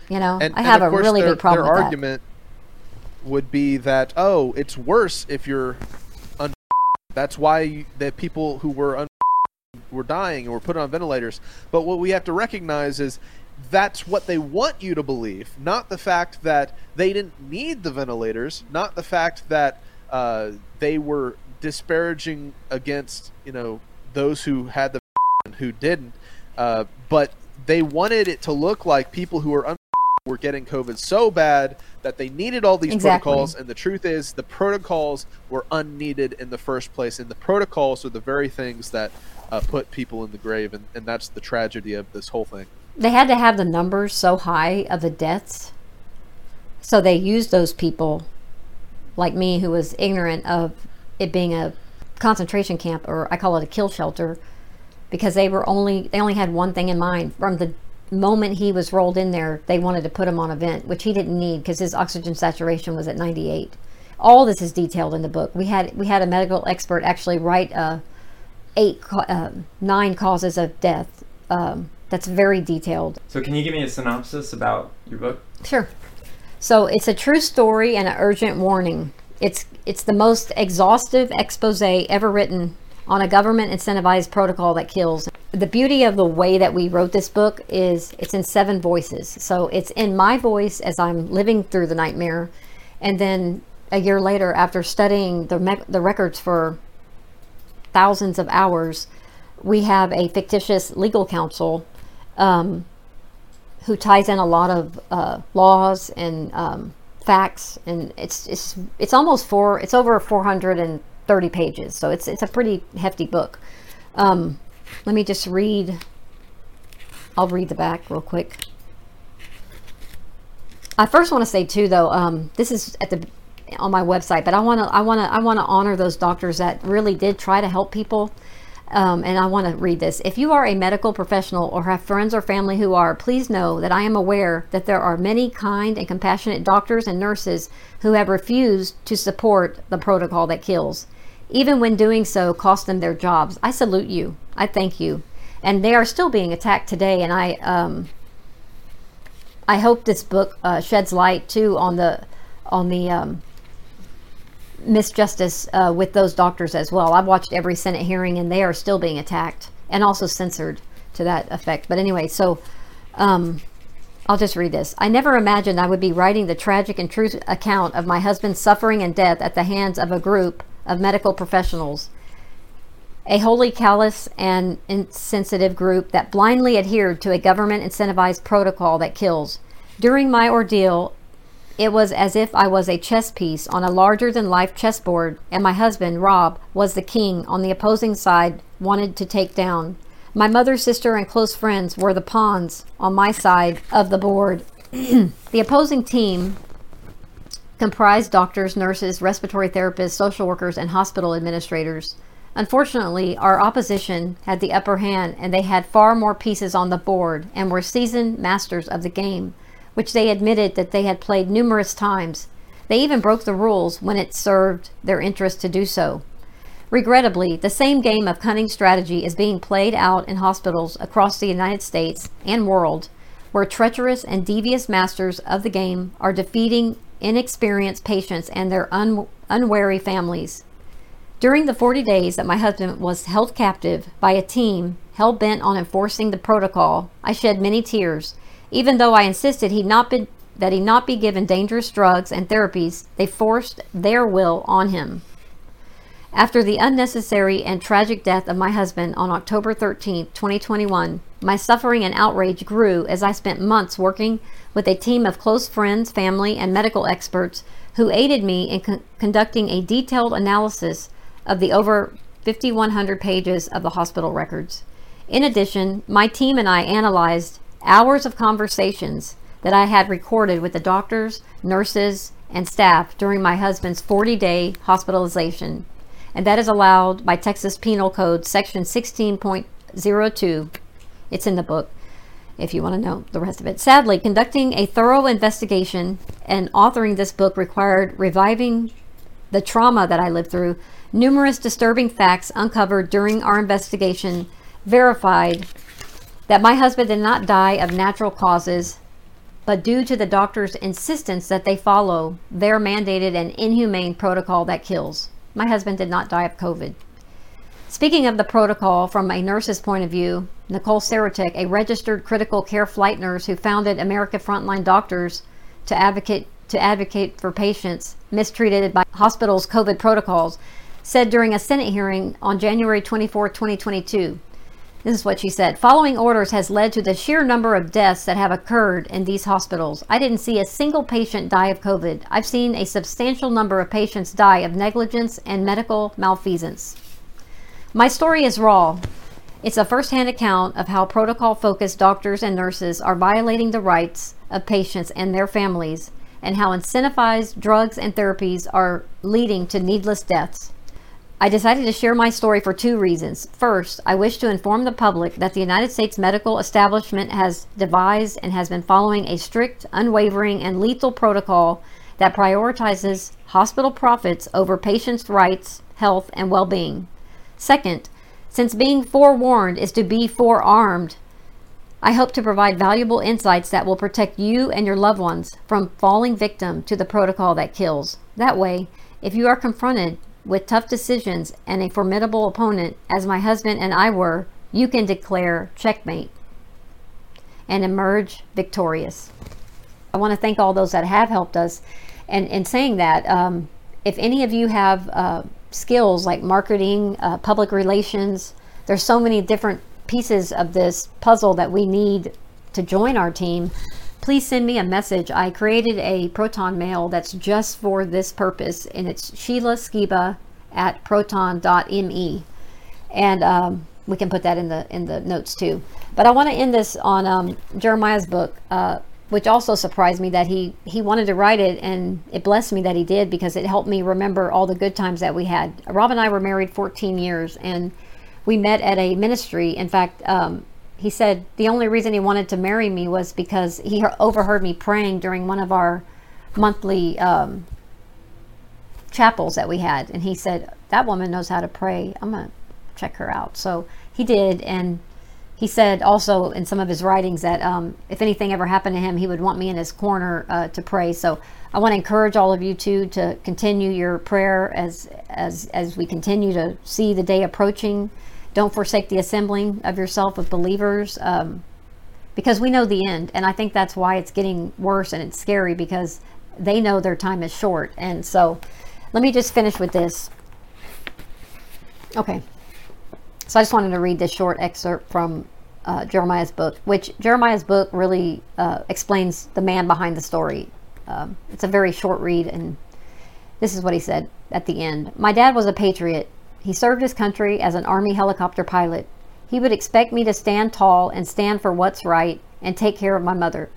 I have a really big problem with that. Their argument would be that, it's worse if you're that's why the people who were were dying and were put on ventilators. But what we have to recognize is that's what they want you to believe, not the fact that they didn't need the ventilators, not the fact that they were disparaging against, those who had the and who didn't. But they wanted it to look like people who were getting COVID so bad that they needed all these protocols. And the truth is, the protocols were unneeded in the first place. And the protocols are the very things that put people in the grave. And that's the tragedy of this whole thing. They had to have the numbers so high of the deaths. So they used those people like me, who was ignorant of it being a concentration camp, or I call it a kill shelter, because they only had one thing in mind. From the moment he was rolled in there, they wanted to put him on a vent, which he didn't need, because his oxygen saturation was at 98. All this is detailed in the book. We had a medical expert actually write 9 causes of death. That's very detailed. So can you give me a synopsis about your book? Sure. So it's a true story and an urgent warning. It's the most exhaustive expose ever written on a government incentivized protocol that kills. The beauty of the way that we wrote this book is it's in 7 voices. So it's in my voice as I'm living through the nightmare. And then a year later, after studying the records for thousands of hours, we have a fictitious legal counsel who ties in a lot of laws and facts, and it's almost over 430 pages, so it's a pretty hefty book. Let me just read. I'll read the back real quick. I first want to say too, though, this is on my website, but I want to honor those doctors that really did try to help people. And I want to read this. If you are a medical professional or have friends or family who are, please know that I am aware that there are many kind and compassionate doctors and nurses who have refused to support the protocol that kills, even when doing so cost them their jobs. I salute you. I thank you. And they are still being attacked today. And I hope this book sheds light too on the misjustice with those doctors as well. I've watched every Senate hearing and they are still being attacked and also censored to that effect. But anyway, so I'll just read this. I never imagined I would be writing the tragic and true account of my husband's suffering and death at the hands of a group of medical professionals, a wholly callous and insensitive group that blindly adhered to a government incentivized protocol that kills. During my ordeal, it was as if I was a chess piece on a larger-than-life chessboard, and my husband, Rob, was the king on the opposing side wanted to take down. My mother, sister, and close friends were the pawns on my side of the board. The opposing team comprised doctors, nurses, respiratory therapists, social workers, and hospital administrators. Unfortunately, our opposition had the upper hand, and they had far more pieces on the board and were seasoned masters of the game, which they admitted that they had played numerous times. They even broke the rules when it served their interest to do so. Regrettably, the same game of cunning strategy is being played out in hospitals across the United States and world, where treacherous and devious masters of the game are defeating inexperienced patients and their unwary families. During the 40 days that my husband was held captive by a team hell-bent on enforcing the protocol, I shed many tears. Even though I insisted that he not be given dangerous drugs and therapies, they forced their will on him. After the unnecessary and tragic death of my husband on October 13, 2021, my suffering and outrage grew as I spent months working with a team of close friends, family, and medical experts who aided me in conducting a detailed analysis of the over 5,100 pages of the hospital records. In addition, my team and I analyzed hours of conversations that I had recorded with the doctors, nurses, and staff during my husband's 40-day hospitalization, and that is allowed by Texas Penal Code Section 16.02. It's in the book if you want to know the rest of it. Sadly, conducting a thorough investigation and authoring this book required reviving the trauma that I lived through. Numerous disturbing facts uncovered during our investigation verified that my husband did not die of natural causes, but due to the doctor's insistence that they follow their mandated and inhumane protocol that kills. My husband did not die of COVID. Speaking of the protocol from a nurse's point of view, Nicole Saratek, a registered critical care flight nurse who founded America Frontline Doctors to advocate for patients mistreated by hospitals' COVID protocols, said during a Senate hearing on January 24, 2022, this is what she said. Following orders has led to the sheer number of deaths that have occurred in these hospitals. I didn't see a single patient die of COVID. I've seen a substantial number of patients die of negligence and medical malfeasance. My story is raw. It's a first-hand account of how protocol-focused doctors and nurses are violating the rights of patients and their families, and how incentivized drugs and therapies are leading to needless deaths. I decided to share my story for 2 reasons. First, I wish to inform the public that the United States medical establishment has devised and has been following a strict, unwavering, and lethal protocol that prioritizes hospital profits over patients' rights, health, and well-being. Second, since being forewarned is to be forearmed, I hope to provide valuable insights that will protect you and your loved ones from falling victim to the protocol that kills. That way, If you are confronted with tough decisions and a formidable opponent, as my husband and I were, you can declare checkmate and emerge victorious. I want to thank all those that have helped us. And in saying that, if any of you have skills like marketing, public relations, there's so many different pieces of this puzzle that we need to join our team, please send me a message. I created a Proton mail that's just for this purpose, and it's sheila.skiba@proton.me, and we can put that in the notes too. But I want to end this on Jeremiah's book, which also surprised me that he wanted to write it, and it blessed me that he did, because it helped me remember all the good times that we had. Rob and I were married 14 years, and we met at a ministry. In fact, he said the only reason he wanted to marry me was because he overheard me praying during one of our monthly chapels that we had. And he said, that woman knows how to pray. I'm going to check her out. So he did. And he said also in some of his writings that if anything ever happened to him, he would want me in his corner to pray. So I want to encourage all of you to continue your prayer as we continue to see the day approaching. Don't forsake the assembling of yourself with believers, because we know the end. And I think that's why it's getting worse and it's scary, because they know their time is short. And so let me just finish with this. Okay. So I just wanted to read this short excerpt from Jeremiah's book, which Jeremiah's book really explains the man behind the story. It's a very short read, and this is what he said at the end. My dad was a patriot. He served his country as an Army helicopter pilot. He would expect me to stand tall and stand for what's right and take care of my mother.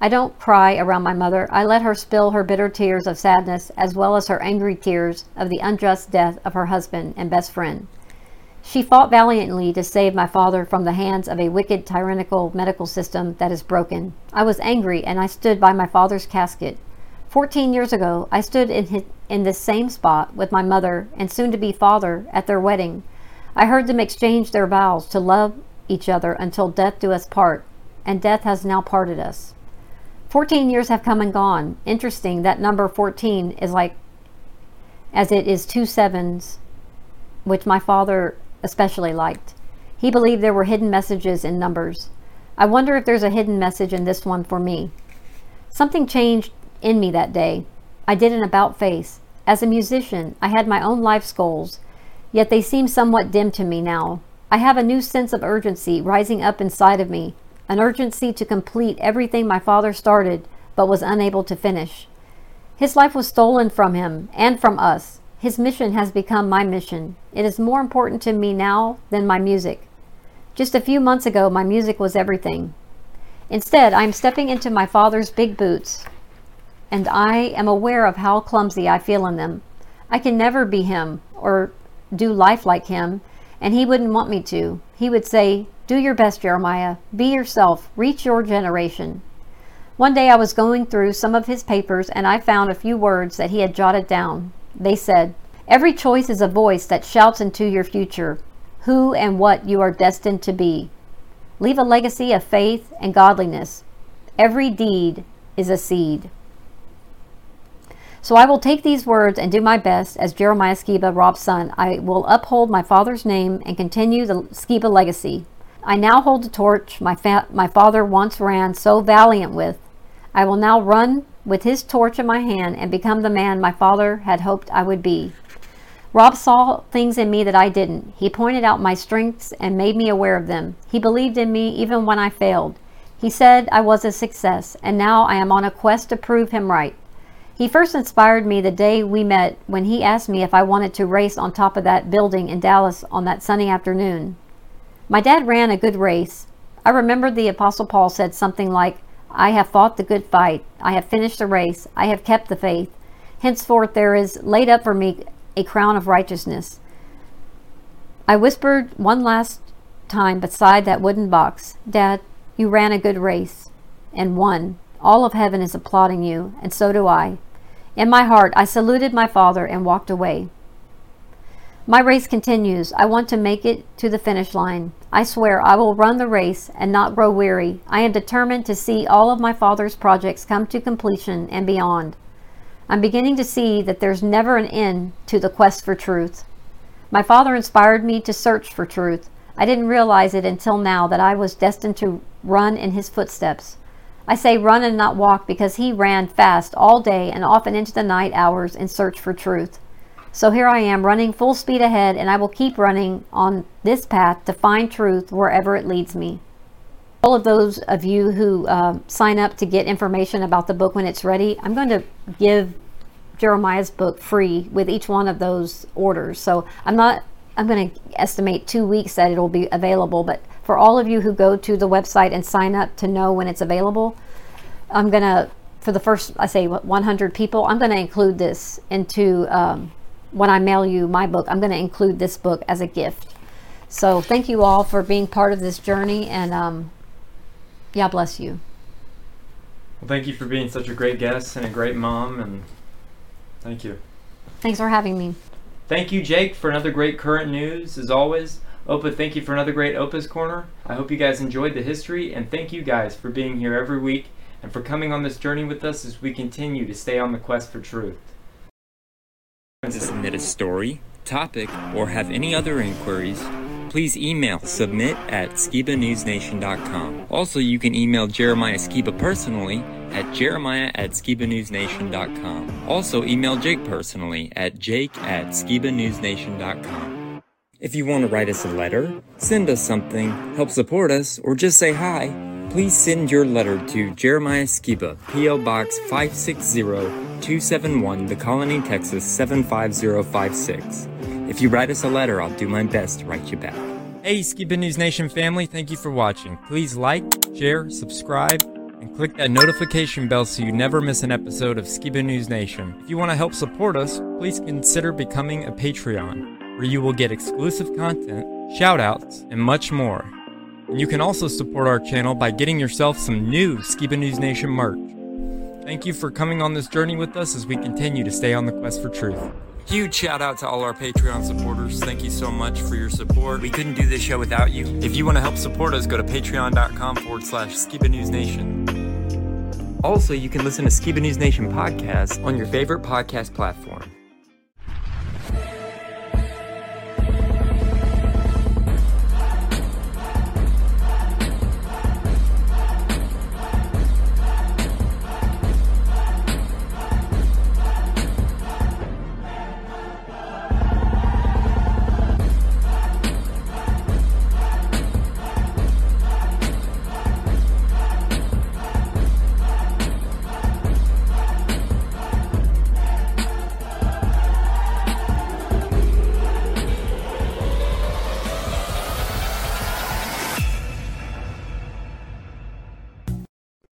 I don't cry around my mother. I let her spill her bitter tears of sadness, as well as her angry tears of the unjust death of her husband and best friend. She fought valiantly to save my father from the hands of a wicked, tyrannical medical system that is broken. I was angry, and I stood by my father's casket. 14 years ago, I stood in this same spot with my mother and soon-to-be father at their wedding. I heard them exchange their vows to love each other until death do us part, and death has now parted us. 14 years have come and gone. Interesting that number 14 is like, as it is two sevens, which my father especially liked. He believed there were hidden messages in numbers. I wonder if there's a hidden message in this one for me. Something changed in me that day. I did an about face. As a musician, I had my own life's goals, yet they seem somewhat dim to me now. I have a new sense of urgency rising up inside of me, an urgency to complete everything my father started but was unable to finish. His life was stolen from him and from us. His mission has become my mission. It is more important to me now than my music. Just a few months ago, my music was everything. Instead, I am stepping into my father's big boots, and I am aware of how clumsy I feel in them. I can never be him or do life like him, and he wouldn't want me to. He would say, do your best, Jeremiah. Be yourself. Reach your generation. One day I was going through some of his papers, and I found a few words that he had jotted down. They said, every choice is a voice that shouts into your future, who and what you are destined to be. Leave a legacy of faith and godliness. Every deed is a seed. So I will take these words and do my best as Jeremiah Skiba, Rob's son. I will uphold my father's name and continue the Skiba legacy. I now hold the torch my father once ran so valiant with. I will now run with his torch in my hand and become the man my father had hoped I would be. Rob saw things in me that I didn't. He pointed out my strengths and made me aware of them. He believed in me even when I failed. He said I was a success, and now I am on a quest to prove him right. He first inspired me the day we met, when he asked me if I wanted to race on top of that building in Dallas on that sunny afternoon. My dad ran a good race. I remembered the Apostle Paul said something like, I have fought the good fight. I have finished the race. I have kept the faith. Henceforth there is laid up for me a crown of righteousness. I whispered one last time beside that wooden box, Dad, you ran a good race and won. All of heaven is applauding you, and so do I. In my heart, I saluted my father and walked away. My race continues. I want to make it to the finish line. I swear I will run the race and not grow weary. I am determined to see all of my father's projects come to completion and beyond. I'm beginning to see that there's never an end to the quest for truth. My father inspired me to search for truth. I didn't realize it until now that I was destined to run in his footsteps. I say run and not walk because he ran fast all day and often into the night hours in search for truth. So here I am running full speed ahead, and I will keep running on this path to find truth wherever it leads me. All of those of you who sign up to get information about the book when it's ready, I'm going to give Jeremiah's book free with each one of those orders. So I'm going to estimate 2 weeks that it'll be available, but for all of you who go to the website and sign up to know when it's available, I'm going to, for the first, 100 people, I'm going to include this into when I mail you my book. I'm going to include this book as a gift. So thank you all for being part of this journey, and yeah, bless you. Well, thank you for being such a great guest and a great mom, and thank you. Thanks for having me. Thank you, Jake, for another great current news, as always. OPA, thank you for another great OPA's Corner. I hope you guys enjoyed the history, and thank you guys for being here every week and for coming on this journey with us as we continue to stay on the quest for truth. To submit a story, topic, or have any other inquiries, please email submit@skibanewsnation.com. Also, you can email Jeremiah Skiba personally at jeremiah@skibanewsnation.com. Also, email Jake personally at jake@skibanewsnation.com. If you want to write us a letter, send us something, help support us, or just say hi, please send your letter to Jeremiah Skiba, P.O. Box 560-271, The Colony, Texas 75056. If you write us a letter, I'll do my best to write you back. Hey, Skiba News Nation family, thank you for watching. Please like, share, subscribe, and click that notification bell so you never miss an episode of Skiba News Nation. If you want to help support us, please consider becoming a Patreon, where you will get exclusive content, shoutouts, and much more. And you can also support our channel by getting yourself some new Skiba News Nation merch. Thank you for coming on this journey with us as we continue to stay on the quest for truth. Huge shout out to all our Patreon supporters. Thank you so much for your support. We couldn't do this show without you. If you want to help support us, go to patreon.com/Skiba News Nation. Also, you can listen to Skiba News Nation podcast on your favorite podcast platform.